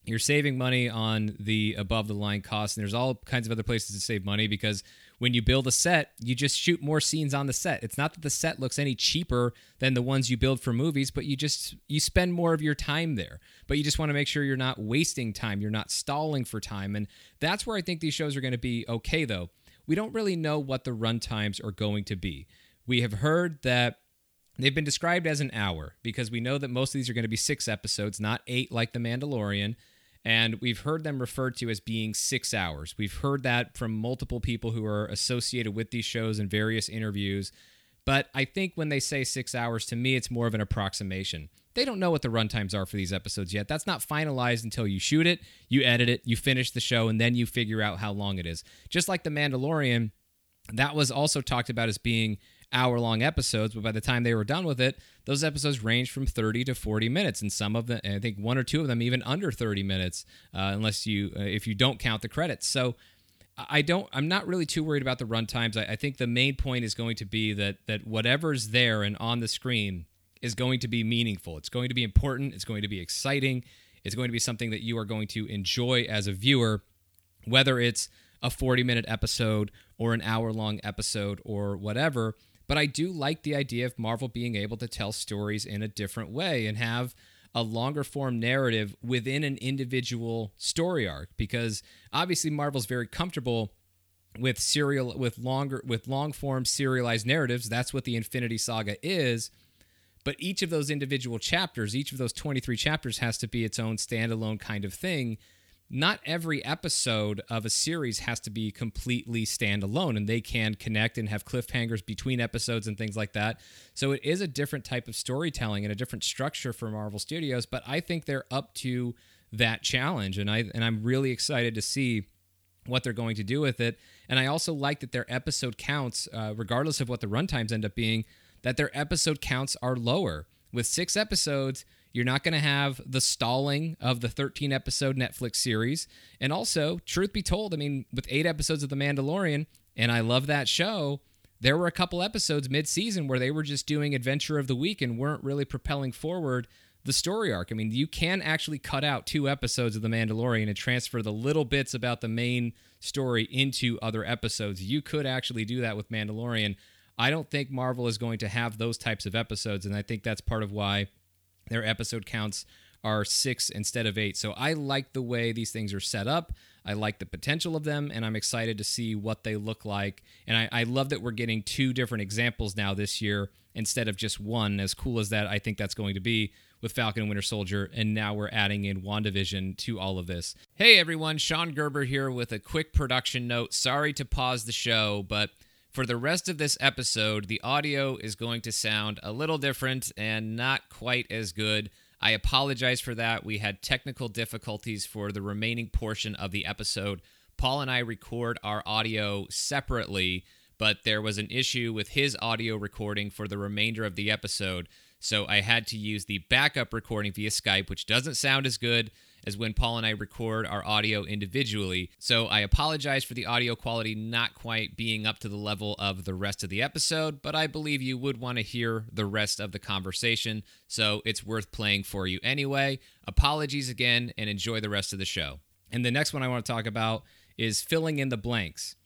you're saving money on the above the line costs. And there's all kinds of other places to save money, because when you build a set, you just shoot more scenes on the set. It's not that the set looks any cheaper than the ones you build for movies, but you just, you spend more of your time there, but you just want to make sure you're not wasting time. You're not stalling for time. And that's where I think these shows are going to be okay, though. We don't really know what the run times are going to be. We have heard that they've been described as an hour, because we know that most of these are going to be six episodes, not eight like The Mandalorian. And we've heard them referred to as being six hours. We've heard that from multiple people who are associated with these shows in various interviews. But I think when they say six hours, to me, it's more of an approximation. They don't know what the runtimes are for these episodes yet. That's not finalized until you shoot it, you edit it, you finish the show, and then you figure out how long it is. Just like The Mandalorian, that was also talked about as being hour-long episodes, but by the time they were done with it, those episodes ranged from thirty to forty minutes, and some of them, I think one or two of them, even under thirty minutes, uh, unless you, uh, if you don't count the credits. So I don't, I'm not really too worried about the runtimes. I, I think the main point is going to be that that whatever's there and on the screen is going to be meaningful. It's going to be important. It's going to be exciting. It's going to be something that you are going to enjoy as a viewer, whether it's a forty-minute episode or an hour-long episode or whatever. But I do like the idea of Marvel being able to tell stories in a different way and have a longer form narrative within an individual story arc, because obviously Marvel's very comfortable with serial with longer with long form serialized narratives. That's what the Infinity Saga is. But each of those individual chapters, each of those twenty-three chapters, has to be its own standalone kind of thing. Not every episode of a series has to be completely standalone, and they can connect and have cliffhangers between episodes and things like that. So it is a different type of storytelling and a different structure for Marvel Studios, but I think they're up to that challenge, and, I, and I'm really excited to see what they're going to do with it. And I also like that their episode counts, uh, regardless of what the runtimes end up being, that their episode counts are lower. With six episodes, you're not going to have the stalling of the thirteen-episode Netflix series. And also, truth be told, I mean, with eight episodes of The Mandalorian, and I love that show, there were a couple episodes mid-season where they were just doing Adventure of the Week and weren't really propelling forward the story arc. I mean, you can actually cut out two episodes of The Mandalorian and transfer the little bits about the main story into other episodes. You could actually do that with Mandalorian. I don't think Marvel is going to have those types of episodes, and I think that's part of why their episode counts are six instead of eight. So I like the way these things are set up. I like the potential of them, and I'm excited to see what they look like. And I, I love that we're getting two different examples now this year instead of just one. As cool as that, I think that's going to be with Falcon and Winter Soldier, and now we're adding in WandaVision to all of this. Hey everyone, Sean Gerber here with a quick production note. Sorry to pause the show, but for the rest of this episode, the audio is going to sound a little different and not quite as good. I apologize for that. We had technical difficulties for the remaining portion of the episode. Paul and I record our audio separately, but there was an issue with his audio recording for the remainder of the episode. So I had to use the backup recording via Skype, which doesn't sound as good as when Paul and I record our audio individually. So I apologize for the audio quality not quite being up to the level of the rest of the episode, but I believe you would want to hear the rest of the conversation, so it's worth playing for you anyway. Apologies again, and enjoy the rest of the show. And the next one I want to talk about is filling in the blanks.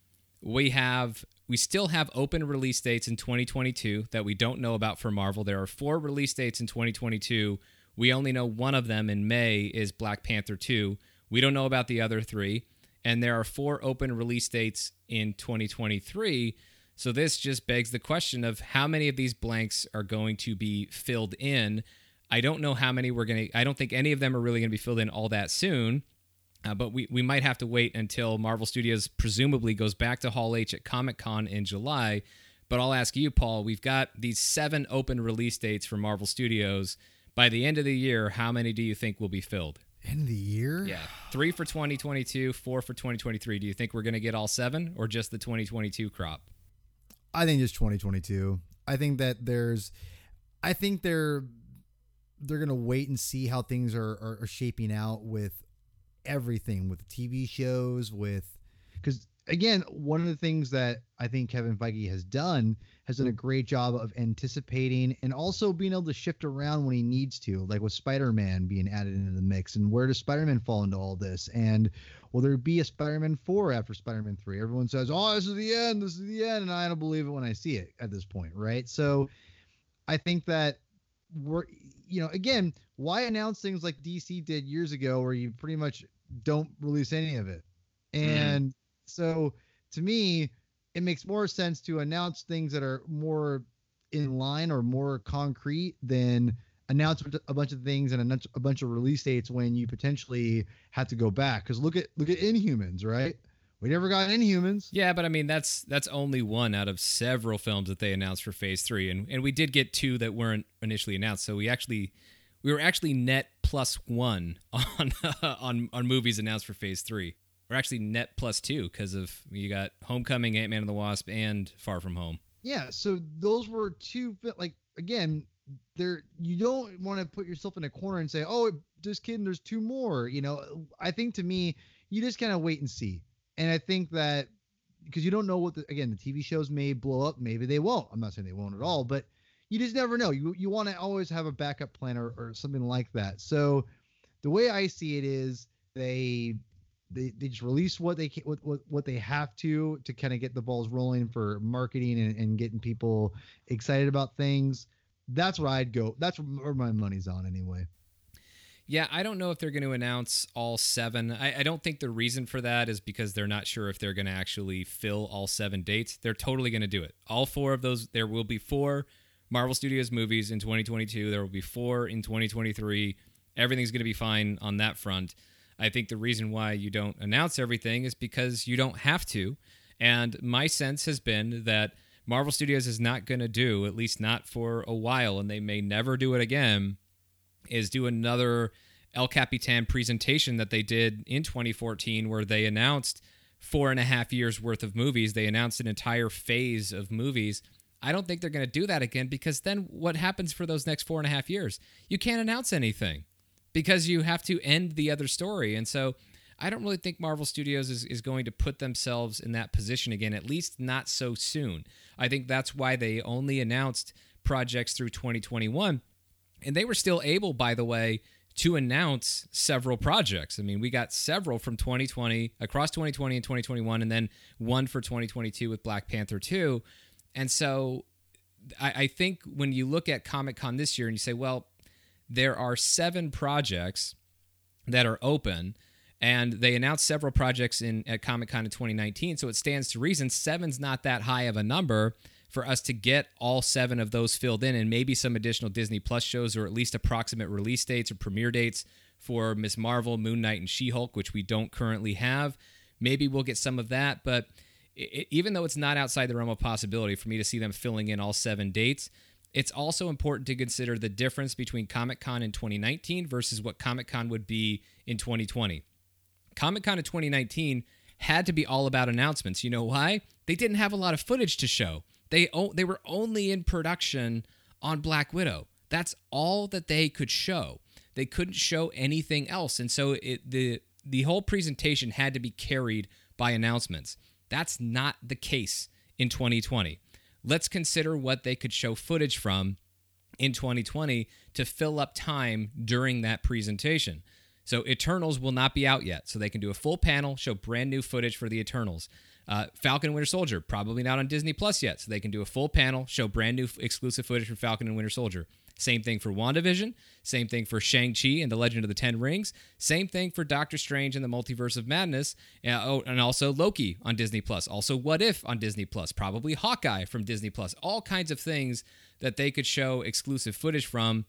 We have... We still have open release dates in twenty twenty-two that we don't know about for Marvel. There are four release dates in twenty twenty-two. We only know one of them in May is Black Panther two. We don't know about the other three. And there are four open release dates in twenty twenty-three. So this just begs the question of how many of these blanks are going to be filled in. I don't know how many we're going to... I don't think any of them are really going to be filled in all that soon. Uh, but we, we might have to wait until Marvel Studios presumably goes back to Hall H at Comic-Con in July. But I'll ask you, Paul, we've got these seven open release dates for Marvel Studios. By the end of the year, how many do you think will be filled? End of the year? Yeah. Three for twenty twenty-two, four for twenty twenty-three. Do you think we're going to get all seven or just the twenty twenty-two crop? I think just twenty twenty-two. I think that there's... I think they're, they're going to wait and see how things are, are, are shaping out with... everything, with T V shows, with, because again, one of the things that I think Kevin Feige has done has done a great job of anticipating and also being able to shift around when he needs to, like with Spider-Man being added into the mix, and where does Spider-Man fall into all this, and will there be a Spider-Man four after Spider-Man three? Everyone says, oh, this is the end, this is the end, and I don't believe it when I see it at this point, right? So I think that we're, you know, again, why announce things like D C did years ago where you pretty much don't release any of it? And mm. so to me, it makes more sense to announce things that are more in line or more concrete than announce a bunch of things and a bunch of release dates when you potentially have to go back. Because look at look at Inhumans, right? We never got Inhumans. Yeah, but I mean, that's that's only one out of several films that they announced for Phase three. And and we did get two that weren't initially announced. So we actually... We were actually net plus one on uh, on on movies announced for Phase three. We're actually net plus two because of, you got Homecoming, Ant-Man and the Wasp, and Far From Home. Yeah, so those were two, like, again, there, you don't want to put yourself in a corner and say, oh, just kidding, there's two more. You know, I think to me, you just kind of wait and see. And I think that, because you don't know what, the, again, the T V shows may blow up, maybe they won't. I'm not saying they won't at all, but you just never know. You you want to always have a backup plan or, or something like that. So the way I see it is they they, they just release what they can, what, what what they have to to kind of get the balls rolling for marketing and, and getting people excited about things. That's where I'd go. That's where my money's on anyway. Yeah, I don't know if they're going to announce all seven. I, I don't think the reason for that is because they're not sure if they're going to actually fill all seven dates. They're totally going to do it. All four of those, there will be four Marvel Studios movies in twenty twenty-two. There will be four in twenty twenty-three. Everything's going to be fine on that front. I think the reason why you don't announce everything is because you don't have to. And my sense has been that Marvel Studios is not going to do, at least not for a while, and they may never do it again, is do another El Capitan presentation that they did in twenty fourteen where they announced four and a half years worth of movies. They announced an entire phase of movies. I don't think they're going to do that again, because then what happens for those next four and a half years? You can't announce anything because you have to end the other story. And so I don't really think Marvel Studios is, is going to put themselves in that position again, at least not so soon. I think that's why they only announced projects through twenty twenty-one. And they were still able, by the way, to announce several projects. I mean, we got several from twenty twenty, across twenty twenty and twenty twenty-one, and then one for twenty twenty-two with Black Panther two. And so I, I think when you look at Comic-Con this year and you say, well, there are seven projects that are open, and they announced several projects in at Comic-Con in twenty nineteen, so it stands to reason seven's not that high of a number for us to get all seven of those filled in, and maybe some additional Disney Plus shows, or at least approximate release dates or premiere dates for Miz Marvel, Moon Knight, and She-Hulk, which we don't currently have. Maybe we'll get some of that, but... It, even though it's not outside the realm of possibility for me to see them filling in all seven dates, it's also important to consider the difference between Comic-Con in twenty nineteen versus what Comic-Con would be in twenty twenty. Comic-Con in twenty nineteen had to be all about announcements. You know why? They didn't have a lot of footage to show. They, they were only in production on Black Widow. That's all that they could show. They couldn't show anything else. And so it, the the whole presentation had to be carried by announcements. That's not the case in twenty twenty. Let's consider what they could show footage from in twenty twenty to fill up time during that presentation. So Eternals will not be out yet, so they can do a full panel, show brand new footage for the Eternals. Uh, Falcon and Winter Soldier, probably not on Disney Plus yet, so they can do a full panel, show brand new f- exclusive footage for Falcon and Winter Soldier. Same thing for WandaVision, same thing for Shang-Chi and the Legend of the Ten Rings, same thing for Doctor Strange and the Multiverse of Madness, uh, oh, and also Loki on Disney Plus, also What If on Disney Plus, probably Hawkeye from Disney Plus, all kinds of things that they could show exclusive footage from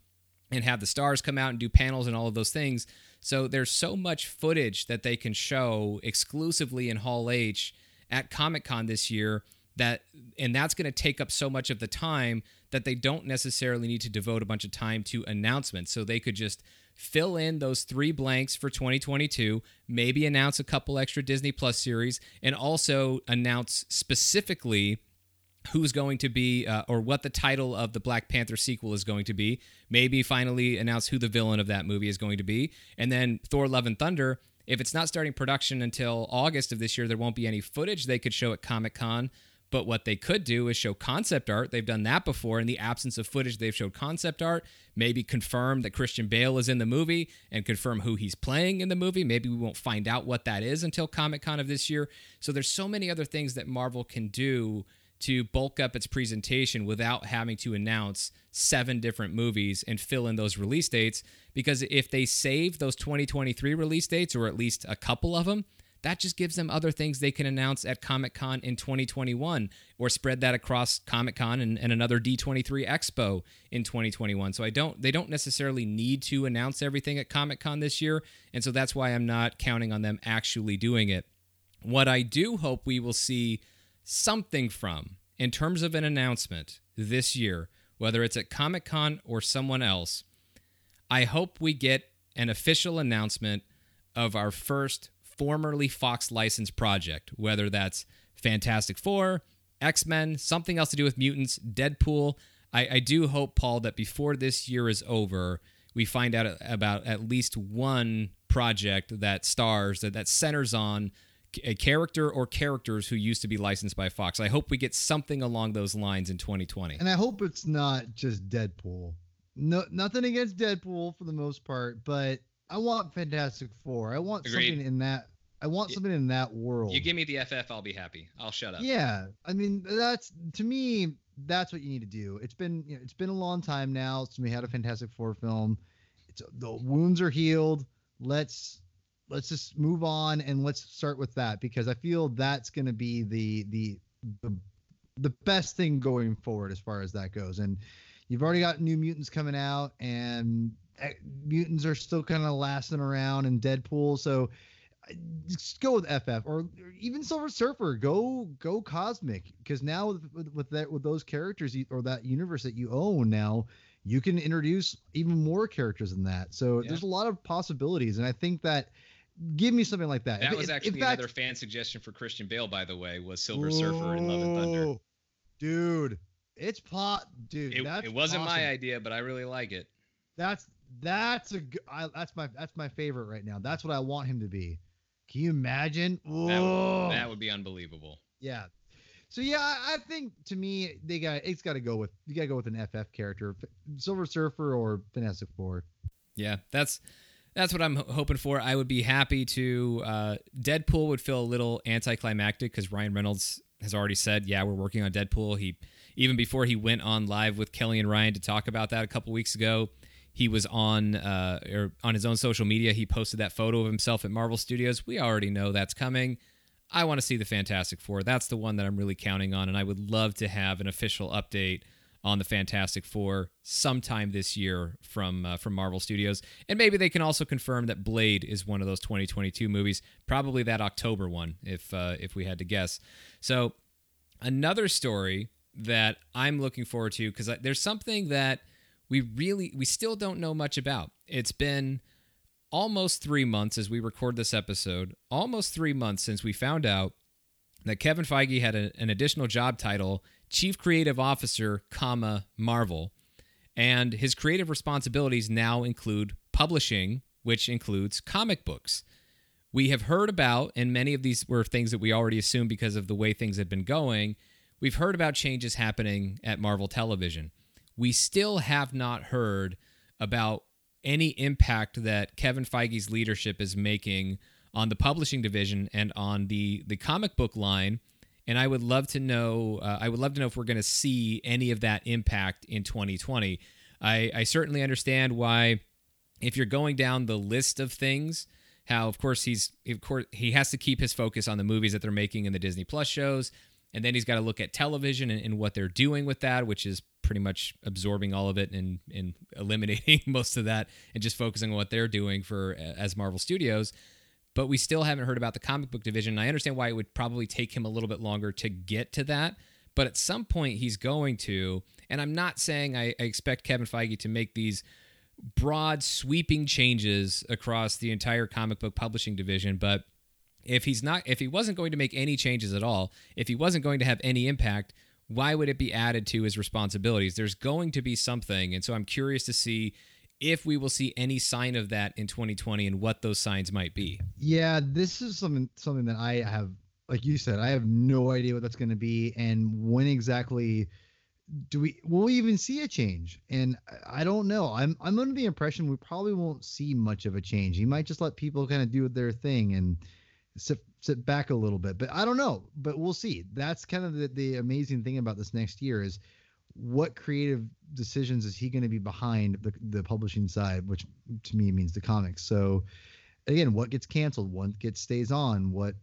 and have the stars come out and do panels and all of those things. So there's so much footage that they can show exclusively in Hall H at Comic-Con this year, that and that's going to take up so much of the time that they don't necessarily need to devote a bunch of time to announcements. So they could just fill in those three blanks for twenty twenty-two, maybe announce a couple extra Disney Plus series, and also announce specifically who's going to be uh, or what the title of the Black Panther sequel is going to be, maybe finally announce who the villain of that movie is going to be. And then Thor: Love and Thunder, if it's not starting production until August of this year, there won't be any footage they could show at Comic-Con. But what they could do is show concept art. They've done that before. In the absence of footage, they've showed concept art, maybe confirm that Christian Bale is in the movie and confirm who he's playing in the movie. Maybe we won't find out what that is until Comic-Con of this year. So there's so many other things that Marvel can do to bulk up its presentation without having to announce seven different movies and fill in those release dates. Because if they save those twenty twenty-three release dates, or at least a couple of them, that just gives them other things they can announce at Comic-Con in twenty twenty-one, or spread that across Comic-Con and, and another D twenty-three Expo in twenty twenty-one. So I don't, they don't necessarily need to announce everything at Comic-Con this year. And so that's why I'm not counting on them actually doing it. What I do hope we will see something from in terms of an announcement this year, whether it's at Comic-Con or someone else, I hope we get an official announcement of our first formerly Fox licensed project, whether that's Fantastic Four, X-Men, something else to do with mutants, Deadpool. I, I do hope, Paul, that before this year is over, we find out about at least one project that stars, that, that centers on a character or characters who used to be licensed by Fox. I hope we get something along those lines in twenty twenty. And I hope it's not just Deadpool. No, nothing against Deadpool for the most part, but I want Fantastic Four. I want Agreed. something in that. I want something in that world. You give me the F F, I'll be happy. I'll shut up. Yeah, I mean, that's to me, that's what you need to do. It's been, you know, it's been a long time now since we had a Fantastic Four film. It's, the wounds are healed. Let's. Let's just move on and let's start with that, because I feel that's going to be the, the the the best thing going forward as far as that goes. And you've already got New Mutants coming out, and mutants are still kind of lasting around, and Deadpool. So just go with F F or, or even Silver Surfer. Go go cosmic, because now with, with that with those characters or that universe that you own now, you can introduce even more characters than that. So yeah. There's a lot of possibilities, and I think that. Give me something like that. That if, was actually another fan suggestion for Christian Bale, by the way, was Silver whoa, Surfer in Love and Thunder. Dude, it's pot, dude. It, that's it wasn't awesome. My idea, but I really like it. That's that's a I, that's my that's my favorite right now. That's what I want him to be. Can you imagine? That would, that would be unbelievable. Yeah. So yeah, I think to me they got it's got to go with you got to go with an F F character, Silver Surfer or Fantastic Four. Yeah, that's. That's what I'm hoping for. I would be happy to. Uh, Deadpool would feel a little anticlimactic because Ryan Reynolds has already said, "Yeah, we're working on Deadpool." He even before he went on live with Kelly and Ryan to talk about that a couple weeks ago, he was on uh, or on his own social media. He posted that photo of himself at Marvel Studios. We already know that's coming. I want to see the Fantastic Four. That's the one that I'm really counting on, and I would love to have an official update on the Fantastic Four sometime this year from uh, from Marvel Studios. And maybe they can also confirm that Blade is one of those twenty twenty-two movies, probably that October one, if uh, if we had to guess. So another story that I'm looking forward to, because there's something that we really, we still don't know much about. It's been almost three months as we record this episode, almost three months since we found out that Kevin Feige had a, an additional job title, Chief Creative Officer, comma, Marvel. And his creative responsibilities now include publishing, which includes comic books. We have heard about, and many of these were things that we already assumed because of the way things had been going, we've heard about changes happening at Marvel Television. We still have not heard about any impact that Kevin Feige's leadership is making on the publishing division and on the, the comic book line. And I would love to know. Uh, I would love to know if we're going to see any of that impact in twenty twenty. I, I certainly understand why, if you're going down the list of things, how of course he's of course he has to keep his focus on the movies that they're making and the Disney Plus shows, and then he's got to look at television and, and what they're doing with that, which is pretty much absorbing all of it and and eliminating most of that and just focusing on what they're doing for as Marvel Studios. But we still haven't heard about the comic book division. And I understand why it would probably take him a little bit longer to get to that. But at some point, he's going to. And I'm not saying I, I expect Kevin Feige to make these broad, sweeping changes across the entire comic book publishing division. But if he's not, if he wasn't going to make any changes at all, if he wasn't going to have any impact, why would it be added to his responsibilities? There's going to be something. And so I'm curious to see if we will see any sign of that in twenty twenty and what those signs might be. Yeah, this is something something that I have, like you said, I have no idea what that's going to be and when exactly do we will we even see a change. And I don't know. I'm I'm under the impression we probably won't see much of a change. You might just let people kind of do their thing and sit sit back a little bit. But I don't know. But we'll see. That's kind of the, the amazing thing about this next year is, what creative decisions is he going to be behind the, the publishing side, which to me means the comics. So again, what gets canceled, what gets stays on, what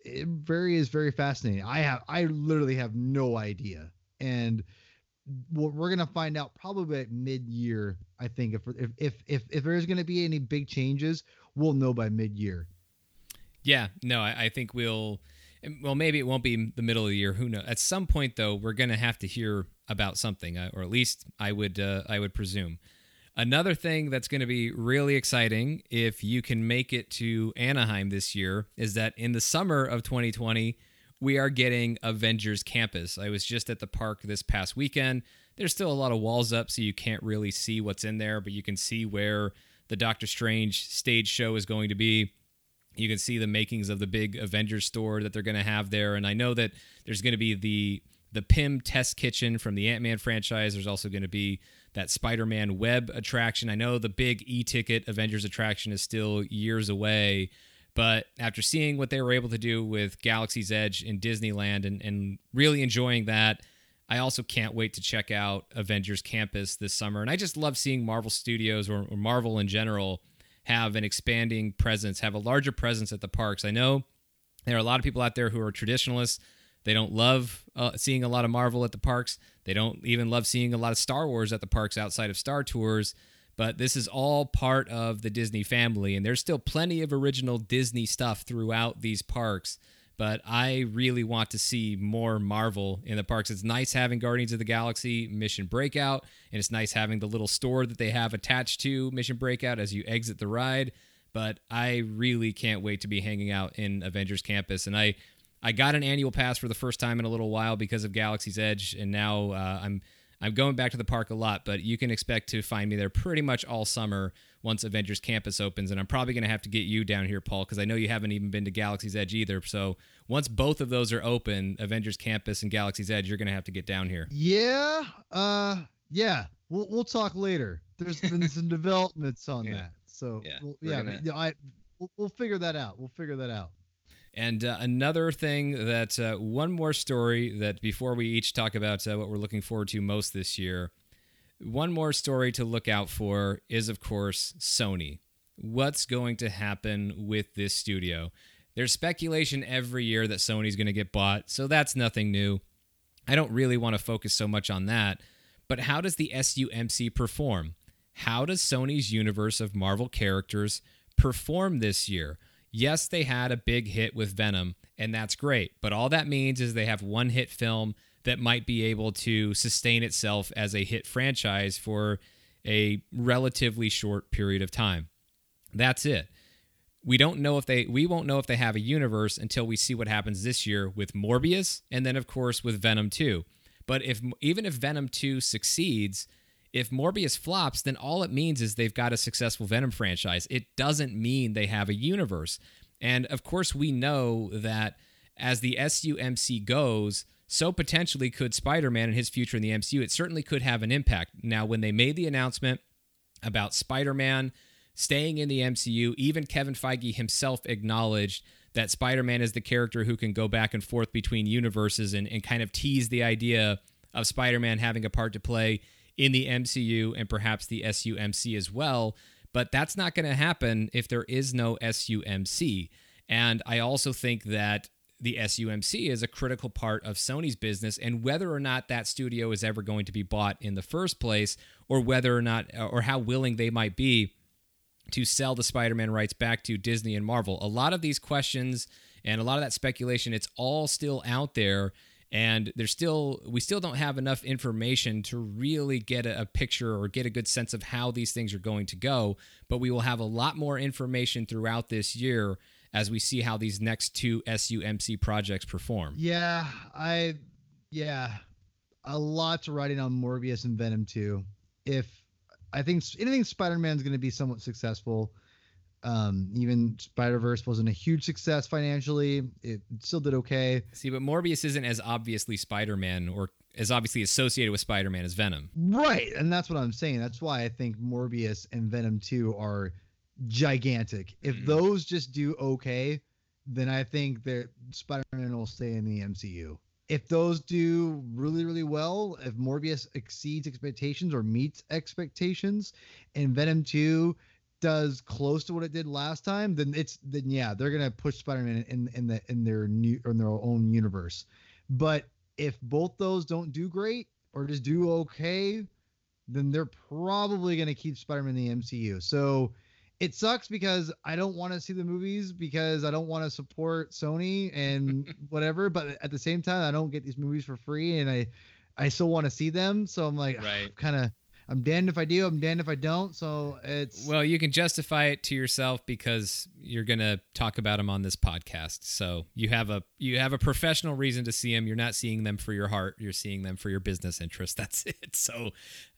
it very is very fascinating. I have, I literally have no idea. And what we're going to find out probably at mid year, I think if, if, if, if, if there's going to be any big changes, we'll know by mid year. Yeah, no, I, I think we'll, well, maybe it won't be the middle of the year. Who knows? At some point though, we're going to have to hear about something, or at least I would uh, I would presume. Another thing that's going to be really exciting, if you can make it to Anaheim this year, is that in the summer of twenty twenty, we are getting Avengers Campus. I was just at the park this past weekend. There's still a lot of walls up, so you can't really see what's in there, but you can see where the Doctor Strange stage show is going to be. You can see the makings of the big Avengers store that they're going to have there, and I know that there's going to be the... the P I M Test Kitchen from the Ant-Man franchise. There's also going to be that Spider-Man web attraction. I know the big e-ticket Avengers attraction is still years away, but after seeing what they were able to do with Galaxy's Edge in Disneyland and, and really enjoying that, I also can't wait to check out Avengers Campus this summer. And I just love seeing Marvel Studios or, or Marvel in general have an expanding presence, have a larger presence at the parks. I know there are a lot of people out there who are traditionalists. They don't love uh, seeing a lot of Marvel at the parks. They don't even love seeing a lot of Star Wars at the parks outside of Star Tours. But this is all part of the Disney family, and there's still plenty of original Disney stuff throughout these parks. But I really want to see more Marvel in the parks. It's nice having Guardians of the Galaxy Mission Breakout, and it's nice having the little store that they have attached to Mission Breakout as you exit the ride. But I really can't wait to be hanging out in Avengers Campus, and I... I got an annual pass for the first time in a little while because of Galaxy's Edge, and now uh, I'm I'm going back to the park a lot, but you can expect to find me there pretty much all summer once Avengers Campus opens, and I'm probably going to have to get you down here, Paul, because I know you haven't even been to Galaxy's Edge either, so once both of those are open, Avengers Campus and Galaxy's Edge, you're going to have to get down here. Yeah, uh, yeah, we'll we'll talk later. There's been some developments on yeah. that, so yeah, we'll, yeah gonna... I we'll, we'll figure that out. We'll figure that out. And uh, another thing that uh, one more story that before we each talk about uh, what we're looking forward to most this year, one more story to look out for is, of course, Sony. What's going to happen with this studio? There's speculation every year that Sony's going to get bought, so that's nothing new. I don't really want to focus so much on that, but how does the S U M C perform? How does Sony's universe of Marvel characters perform this year? Yes, they had a big hit with Venom, and that's great. But all that means is they have one hit film that might be able to sustain itself as a hit franchise for a relatively short period of time. That's it. We don't know if they we won't know if they have a universe until we see what happens this year with Morbius and then, of course, with Venom two. But if even if Venom two succeeds, If Morbius flops, then all it means is they've got a successful Venom franchise. It doesn't mean they have a universe. And of course, we know that as the S U M C goes, so potentially could Spider-Man and his future in the M C U. It certainly could have an impact. Now, when they made the announcement about Spider-Man staying in the M C U, even Kevin Feige himself acknowledged that Spider-Man is the character who can go back and forth between universes and, and kind of tease the idea of Spider-Man having a part to play in the M C U and perhaps the S U M C as well. But that's not going to happen if there is no S U M C. And I also think that the S U M C is a critical part of Sony's business, and whether or not that studio is ever going to be bought in the first place, or whether or not, or how willing they might be to sell the Spider-Man rights back to Disney and Marvel. A lot of these questions and a lot of that speculation, it's all still out there, and there's still, we still don't have enough information to really get a, a picture or get a good sense of how these things are going to go. But we will have a lot more information throughout this year as we see how these next two S U M C projects perform. Yeah, I, yeah, a lot to writing on Morbius and Venom two. If I think anything Spider-Man's going to be somewhat successful. Um, even Spider-Verse wasn't a huge success financially. It still did okay. See, but Morbius isn't as obviously Spider-Man or as obviously associated with Spider-Man as Venom. Right, and that's what I'm saying. That's why I think Morbius and Venom two are gigantic. If those just do okay, then I think that Spider-Man will stay in the M C U. If those do really, really well, if Morbius exceeds expectations or meets expectations, and Venom two does close to what it did last time, then it's then yeah, they're gonna push Spider-Man in in the in their new or in their own universe. But if both those don't do great or just do okay, then they're probably gonna keep Spider-Man in the M C U. So it sucks because I don't want to see the movies because I don't want to support Sony and whatever. But at the same time, I don't get these movies for free, and I, I still want to see them. So I'm like, right. kind of, I'm damned if I do, I'm damned if I don't. So it's well, you can justify it to yourself because you're gonna talk about them on this podcast. So you have a you have a professional reason to see them. You're not seeing them for your heart. You're seeing them for your business interests. That's it. So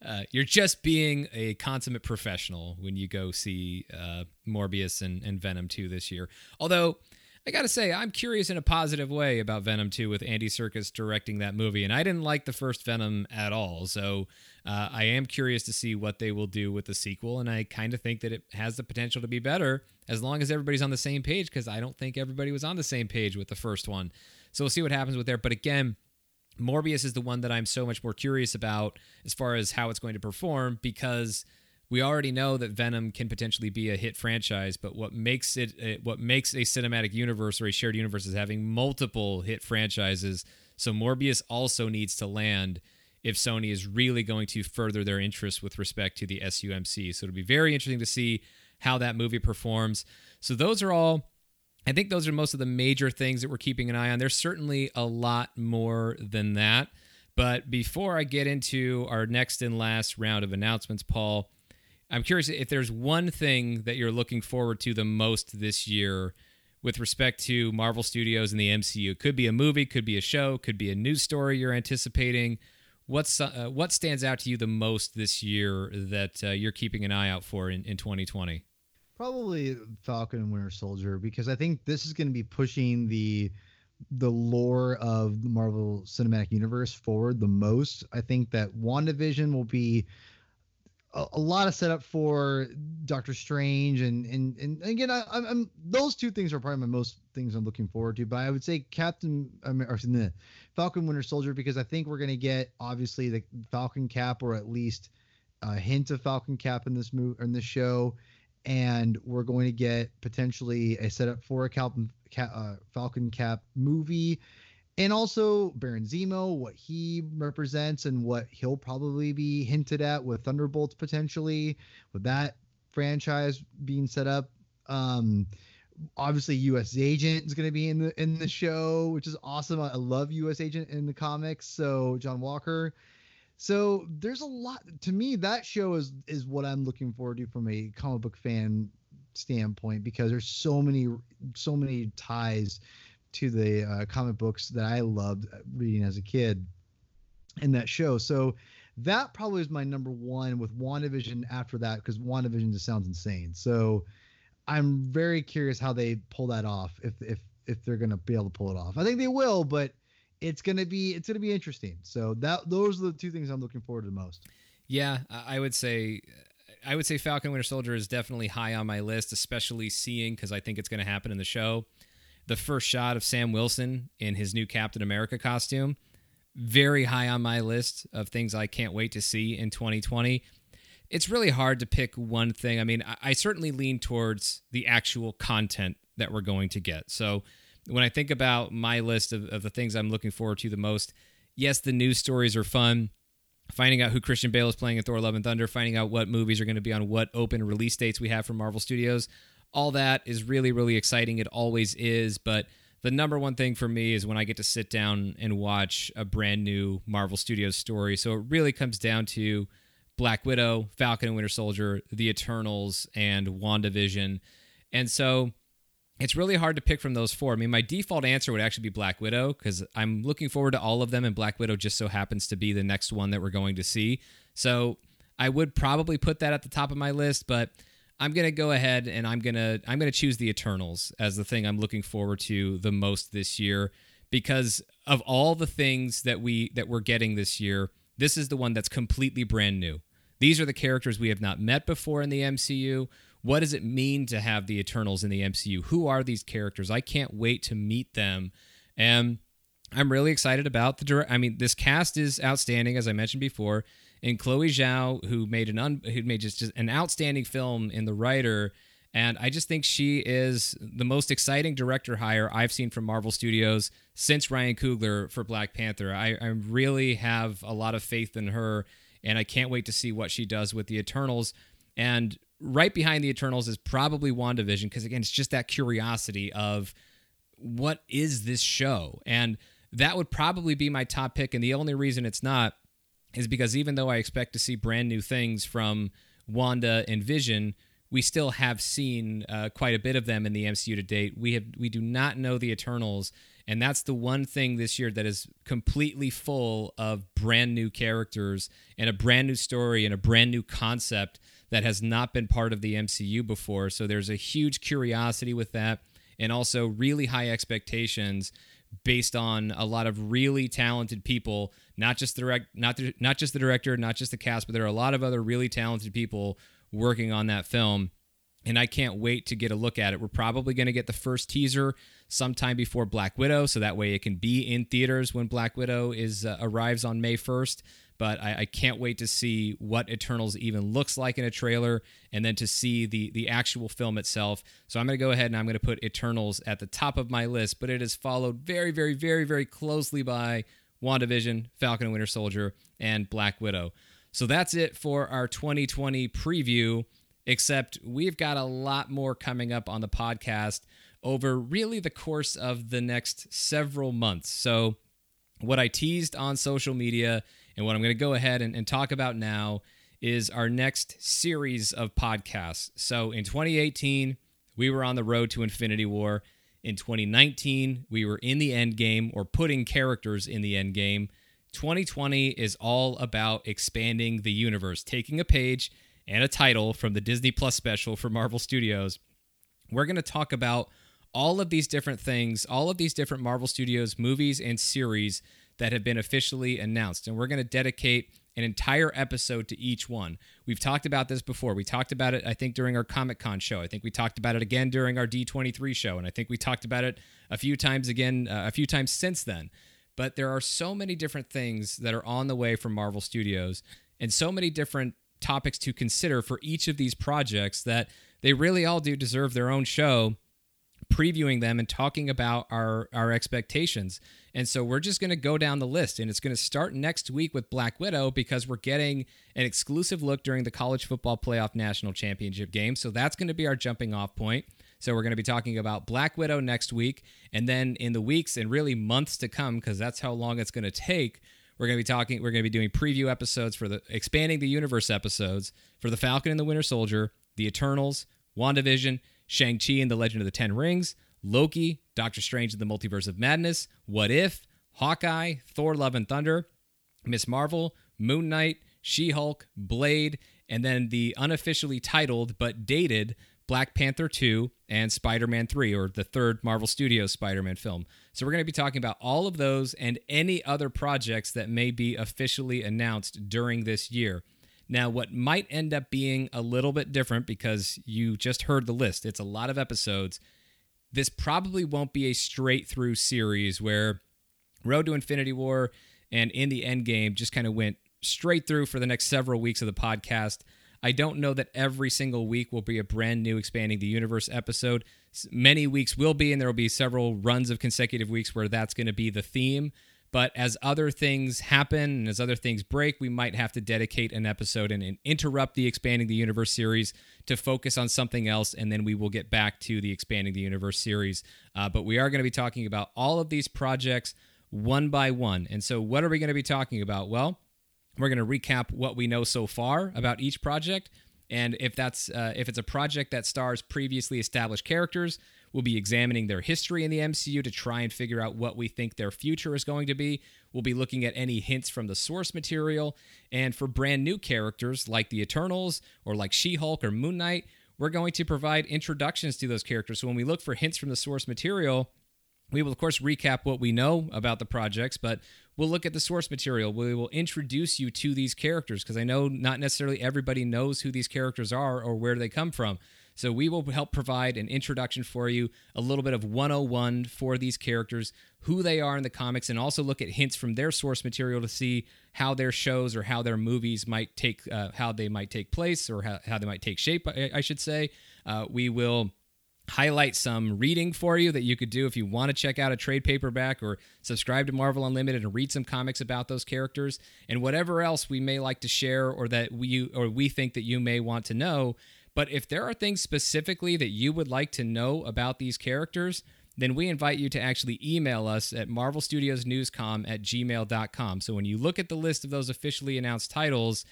uh, you're just being a consummate professional when you go see uh, Morbius and, and Venom two this year. Although I gotta say, I'm curious in a positive way about Venom two with Andy Serkis directing that movie, and I didn't like the first Venom at all. So. Uh, I am curious to see what they will do with the sequel, and I kind of think that it has the potential to be better as long as everybody's on the same page, because I don't think everybody was on the same page with the first one. So we'll see what happens with there. But again, Morbius is the one that I'm so much more curious about as far as how it's going to perform, because we already know that Venom can potentially be a hit franchise, but what makes it, what makes a cinematic universe or a shared universe is having multiple hit franchises. So Morbius also needs to land if Sony is really going to further their interest with respect to the S U M C. So it'll be very interesting to see how that movie performs. So those are all, I think those are most of the major things that we're keeping an eye on. There's certainly a lot more than that. But before I get into our next and last round of announcements, Paul, I'm curious if there's one thing that you're looking forward to the most this year with respect to Marvel Studios and the M C U. It could be a movie, could be a show, could be a news story you're anticipating. What's uh, what stands out to you the most this year that uh, you're keeping an eye out for in, in twenty twenty? Probably Falcon and Winter Soldier, because I think this is going to be pushing the the lore of the Marvel Cinematic Universe forward the most. I think that WandaVision will be a, a lot of setup for Doctor Strange, and and and again, I, I'm those two things are probably my most things I'm looking forward to. But I would say Captain um, or no, Falcon Winter Soldier, because I think we're going to get obviously the Falcon Cap, or at least a hint of Falcon Cap in this movie, in this show, and we're going to get potentially a setup for a Cap, uh, Falcon Cap movie, and also Baron Zemo, what he represents and what he'll probably be hinted at with Thunderbolts potentially, with that franchise being set up. Um, Obviously, U S Agent is going to be in the in the show, which is awesome. I love U S Agent in the comics. So John Walker. So there's a lot to me. That show is is what I'm looking forward to from a comic book fan standpoint, because there's so many so many ties to the uh, comic books that I loved reading as a kid in that show. So that probably is my number one, with WandaVision after that, because WandaVision just sounds insane. So I'm very curious how they pull that off, if if if they're going to be able to pull it off. I think they will, but it's going to be it's going to be interesting. So that those are the two things I'm looking forward to the most. Yeah, I would say I would say Falcon and Winter Soldier is definitely high on my list, especially seeing, because I think it's going to happen in the show, the first shot of Sam Wilson in his new Captain America costume. Very high on my list of things I can't wait to see in twenty twenty. It's really hard to pick one thing. I mean, I, I certainly lean towards the actual content that we're going to get. So when I think about my list of, of the things I'm looking forward to the most, yes, the news stories are fun. Finding out who Christian Bale is playing in Thor: Love and Thunder, finding out what movies are going to be on what open release dates we have from Marvel Studios. All that is really, really exciting. It always is. But the number one thing for me is when I get to sit down and watch a brand new Marvel Studios story. So it really comes down to Black Widow, Falcon and Winter Soldier, The Eternals, and WandaVision. And so it's really hard to pick from those four. I mean, my default answer would actually be Black Widow, because I'm looking forward to all of them, and Black Widow just so happens to be the next one that we're going to see. So I would probably put that at the top of my list, but I'm going to go ahead and I'm going to I'm going to choose The Eternals as the thing I'm looking forward to the most this year, because of all the things that we that we're getting this year, this is the one that's completely brand new. These are the characters we have not met before in the M C U. What does it mean to have the Eternals in the M C U? Who are these characters? I can't wait to meet them. And I'm really excited about the direct. I mean, this cast is outstanding, as I mentioned before. And Chloe Zhao, who made an un- who made just, just an outstanding film in The Writer. And I just think she is the most exciting director hire I've seen from Marvel Studios since Ryan Coogler for Black Panther. I, I really have a lot of faith in her, and I can't wait to see what she does with the Eternals. And right behind the Eternals is probably WandaVision, because, again, it's just that curiosity of what is this show? And that would probably be my top pick. And the only reason it's not is because even though I expect to see brand new things from Wanda and Vision, we still have seen uh, quite a bit of them in the M C U to date. We have we do not know the Eternals, and that's the one thing this year that is completely full of brand new characters and a brand new story and a brand new concept that has not been part of the M C U before. So there's a huge curiosity with that, and also really high expectations based on a lot of really talented people, not just the direct, not the, not just the director, not just the cast, but there are a lot of other really talented people working on that film, and I can't wait to get a look at it. We're probably going to get the first teaser sometime before Black Widow, so that way it can be in theaters when Black Widow is uh, arrives on May first. But I, I can't wait to see what Eternals even looks like in a trailer, and then to see the the actual film itself. So I'm going to go ahead and I'm going to put Eternals at the top of my list, but it is followed very, very, very, very closely by WandaVision, Falcon and Winter Soldier, and Black Widow. So that's it for our twenty twenty preview, except we've got a lot more coming up on the podcast over really the course of the next several months. So what I teased on social media and what I'm going to go ahead and, and talk about now is our next series of podcasts. So in twenty eighteen, we were on the road to Infinity War. In twenty nineteen, we were in the end game, or putting characters in the end game. twenty twenty is all about expanding the universe, taking a page and a title from the Disney Plus special for Marvel Studios. We're going to talk about all of these different things, all of these different Marvel Studios movies and series that have been officially announced, and we're going to dedicate an entire episode to each one. We've talked about this before. We talked about it, I think, during our Comic-Con show. I think we talked about it again during our D twenty-three show, and I think we talked about it a few times again, uh, a few times since then. But there are so many different things that are on the way from Marvel Studios, and so many different topics to consider for each of these projects, that they really all do deserve their own show, previewing them and talking about our, our expectations. And so we're just going to go down the list, and it's going to start next week with Black Widow, because we're getting an exclusive look during the College Football Playoff National Championship game. So that's going to be our jumping off point. So we're going to be talking about Black Widow next week, and then in the weeks and really months to come, because that's how long it's going to take, we're going to be talking. We're going to be doing preview episodes for the expanding the universe episodes for the Falcon and the Winter Soldier, the Eternals, WandaVision, Shang-Chi and the Legend of the Ten Rings, Loki, Doctor Strange and the Multiverse of Madness, What If, Hawkeye, Thor: Love and Thunder, Miz Marvel, Moon Knight, She-Hulk, Blade, and then the unofficially titled but dated Black Panther two and Spider-Man three, or the third Marvel Studios Spider-Man film. So we're going to be talking about all of those and any other projects that may be officially announced during this year. Now, what might end up being a little bit different, because you just heard the list, it's a lot of episodes, this probably won't be a straight-through series where Road to Infinity War and In the Endgame just kind of went straight through for the next several weeks of the podcast. I don't know that every single week will be a brand new Expanding the Universe episode. Many weeks will be, and there will be several runs of consecutive weeks where that's going to be the theme. But as other things happen and as other things break, we might have to dedicate an episode and, and interrupt the Expanding the Universe series to focus on something else, and then we will get back to the Expanding the Universe series. Uh, but we are going to be talking about all of these projects one by one. And so what are we going to be talking about? Well, we're going to recap what we know so far about each project. And if that's uh, if it's a project that stars previously established characters, we'll be examining their history in the M C U to try and figure out what we think their future is going to be. We'll be looking at any hints from the source material. And for brand new characters like the Eternals or like She-Hulk or Moon Knight, we're going to provide introductions to those characters. So when we look for hints from the source material, we will, of course, recap what we know about the projects, but we'll look at the source material. We will introduce you to these characters, because I know not necessarily everybody knows who these characters are or where they come from. So we will help provide an introduction for you, a little bit of one oh one for these characters, who they are in the comics, and also look at hints from their source material to see how their shows or how their movies might take, uh, how they might take place or how, how they might take shape, I, I should say. Uh, we will highlight some reading for you that you could do if you want to check out a trade paperback or subscribe to Marvel Unlimited and read some comics about those characters and whatever else we may like to share or that we or we think that you may want to know. But if there are things specifically that you would like to know about these characters, then we invite you to actually email us at marvel studios newscom at gmail dot com. So when you look at the list of those officially announced titles,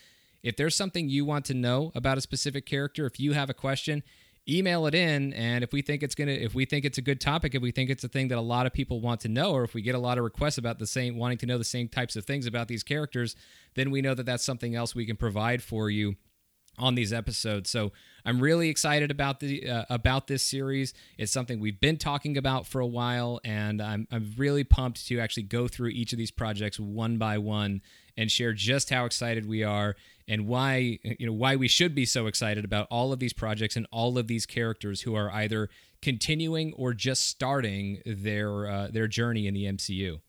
if there's something you want to know about a specific character, if you have a question, email it in, and if we think it's gonna, if we think it's a good topic, if we think it's a thing that a lot of people want to know, or if we get a lot of requests about the same, wanting to know the same types of things about these characters, then we know that that's something else we can provide for you on these episodes. So I'm really excited about the uh, about this series. It's something we've been talking about for a while, and I'm I'm really pumped to actually go through each of these projects one by one and share just how excited we are and why, you know, why we should be so excited about all of these projects and all of these characters who are either continuing or just starting their uh, their journey in the M C U.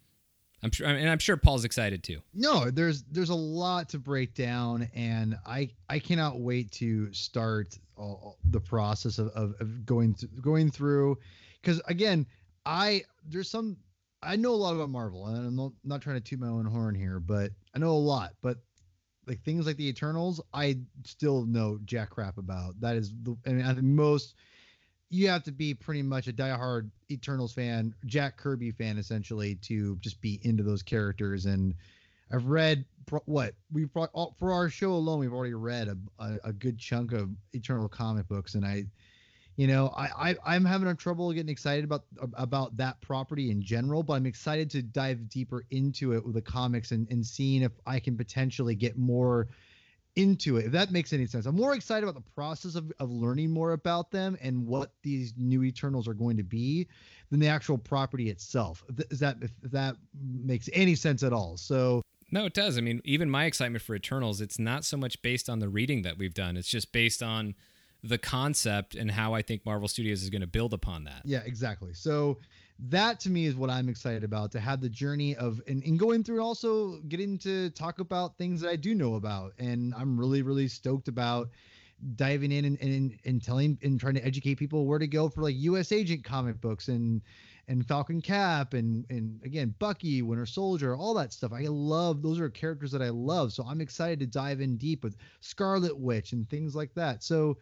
I'm sure, and I'm sure Paul's excited too. No, there's there's a lot to break down, and I I cannot wait to start all the process of of, of going th- going through, because again, I there's some I know a lot about Marvel, and I'm not, not trying to toot my own horn here, but I know a lot, but. Like things like the Eternals, I still know jack crap about. That is, the, I mean, I think most you have to be pretty much a diehard Eternals fan, Jack Kirby fan, essentially, to just be into those characters. And I've read what we for our show alone, we've already read a, a, a good chunk of Eternal comic books, and I, you know, I, I I'm having trouble getting excited about about that property in general, but I'm excited to dive deeper into it with the comics and, and seeing if I can potentially get more into it, if that makes any sense. I'm more excited about the process of, of learning more about them and what these new Eternals are going to be than the actual property itself. Is that if that makes any sense at all? So. No, it does. I mean, even my excitement for Eternals, it's not so much based on the reading that we've done. It's just based on the concept and how I think Marvel Studios is going to build upon that. Yeah, exactly. So that to me is what I'm excited about, to have the journey of and, and going through, also getting to talk about things that I do know about. And I'm really, really stoked about diving in and, and, and telling and trying to educate people where to go for like U S Agent comic books and, and Falcon Cap and, and again, Bucky, Winter Soldier, all that stuff. I love, those are characters that I love. So I'm excited to dive in deep with Scarlet Witch and things like that. So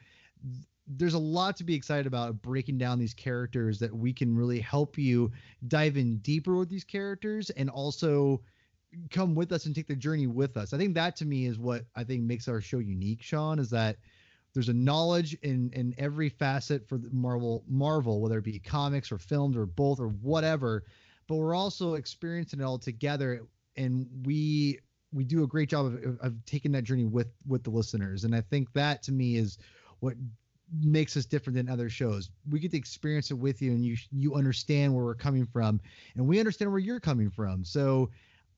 there's a lot to be excited about, breaking down these characters that we can really help you dive in deeper with these characters and also come with us and take the journey with us. I think that to me is what I think makes our show unique, Sean, is that there's a knowledge in, in every facet for Marvel, Marvel, whether it be comics or films or both or whatever, but we're also experiencing it all together. And we we do a great job of, of taking that journey with with the listeners. And I think that to me is what makes us different than other shows. We get to experience it with you, and you you understand where we're coming from, and we understand where you're coming from. So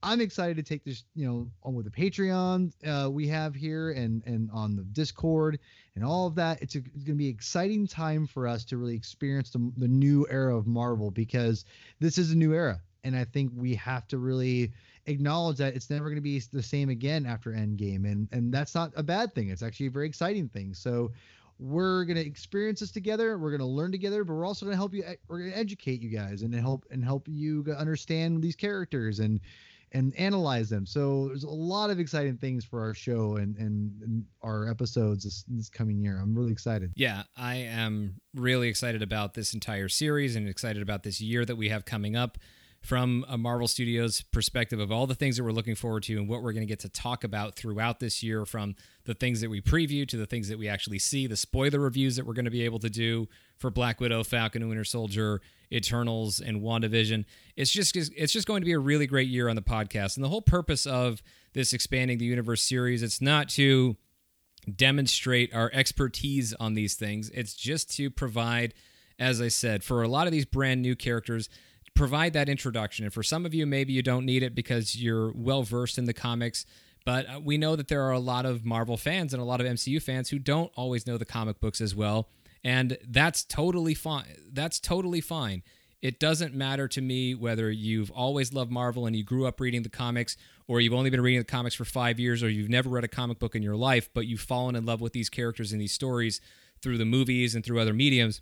I'm excited to take this, you know, on with the Patreon uh, we have here, and and on the Discord and all of that. It's, a, it's going to be an exciting time for us to really experience the, the new era of Marvel, because this is a new era. And I think we have to really acknowledge that it's never going to be the same again after Endgame. And, and that's not a bad thing. It's actually a very exciting thing. So we're going to experience this together. We're going to learn together, but we're also going to help you. We're going to educate you guys and help and help you understand these characters and and analyze them. So there's a lot of exciting things for our show and, and, and our episodes this, this coming year. I'm really excited. Yeah, I am really excited about this entire series and excited about this year that we have coming up from a Marvel Studios perspective of all the things that we're looking forward to and what we're going to get to talk about throughout this year, from the things that we preview to the things that we actually see, the spoiler reviews that we're going to be able to do for Black Widow, Falcon and Winter Soldier, Eternals, and WandaVision. It's just it's just going to be a really great year on the podcast. And the whole purpose of this Expanding the Universe series, it's not to demonstrate our expertise on these things. It's just to provide, as I said, for a lot of these brand new characters, provide that introduction. And for some of you, maybe you don't need it because you're well-versed in the comics, but we know that there are a lot of Marvel fans and a lot of M C U fans who don't always know the comic books as well. And that's totally fine. That's totally fine. It doesn't matter to me whether you've always loved Marvel and you grew up reading the comics, or you've only been reading the comics for five years, or you've never read a comic book in your life, but you've fallen in love with these characters and these stories through the movies and through other mediums.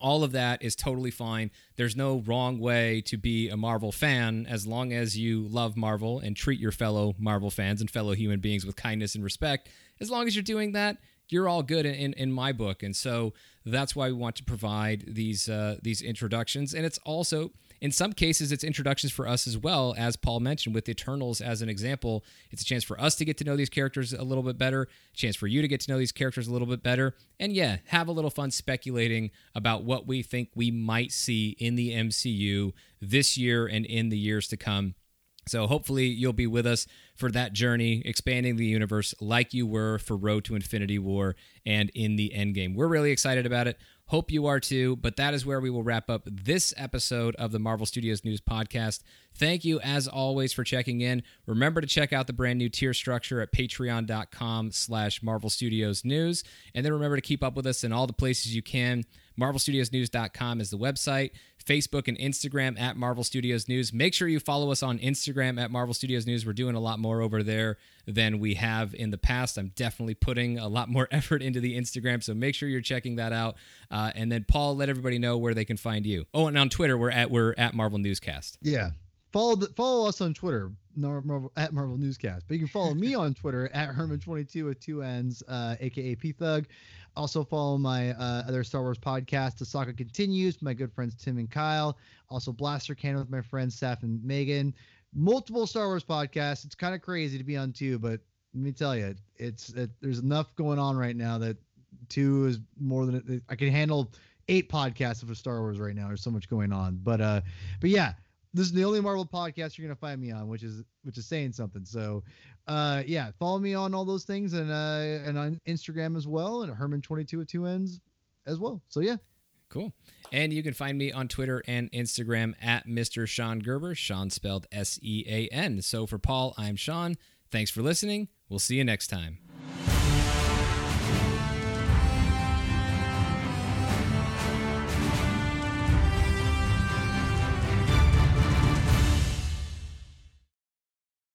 All of that is totally fine. There's no wrong way to be a Marvel fan as long as you love Marvel and treat your fellow Marvel fans and fellow human beings with kindness and respect. As long as you're doing that, you're all good in, in my book. And so that's why we want to provide these uh, these introductions. And it's also, in some cases, it's introductions for us as well, as Paul mentioned, with Eternals as an example. It's a chance for us to get to know these characters a little bit better, a chance for you to get to know these characters a little bit better, and yeah, have a little fun speculating about what we think we might see in the M C U this year and in the years to come. So hopefully you'll be with us for that journey, expanding the universe like you were for Road to Infinity War and in the Endgame. We're really excited about it. Hope you are too. But that is where we will wrap up this episode of the Marvel Studios News Podcast. Thank you, as always, for checking in. Remember to check out the brand new tier structure at patreon.com slash Marvel Studios News. And then remember to keep up with us in all the places you can. marvel studios news dot com is the website. Facebook and Instagram at Marvel Studios News. Make sure you follow us on Instagram at Marvel Studios News. We're doing a lot more over there than we have in the past. I'm definitely putting a lot more effort into the Instagram, so make sure you're checking that out. Uh, and then, Paul, let everybody know where they can find you. Oh, and on Twitter, we're at we're at Marvel Newscast. Yeah. Follow the, follow us on Twitter, Marvel, at Marvel Newscast. But you can follow me on Twitter at Herman twenty-two with two N's, uh, a k a. P-Thug. Also follow my uh, other Star Wars podcast, The Saga Continues, my good friends Tim and Kyle. Also Blaster Cannon with my friends Saf and Megan. Multiple Star Wars podcasts. It's kind of crazy to be on two, but let me tell you, it's it, there's enough going on right now that two is more than – I can handle eight podcasts for Star Wars right now. There's so much going on. But uh, But, yeah. This is the only Marvel podcast you're going to find me on, which is which is saying something. So, uh, yeah, follow me on all those things, and uh, and on Instagram as well, and Herman twenty-two with two N's as well. So, yeah. Cool. And you can find me on Twitter and Instagram at Mister Sean Gerber, Sean spelled S E A N. So, for Paul, I'm Sean. Thanks for listening. We'll see you next time.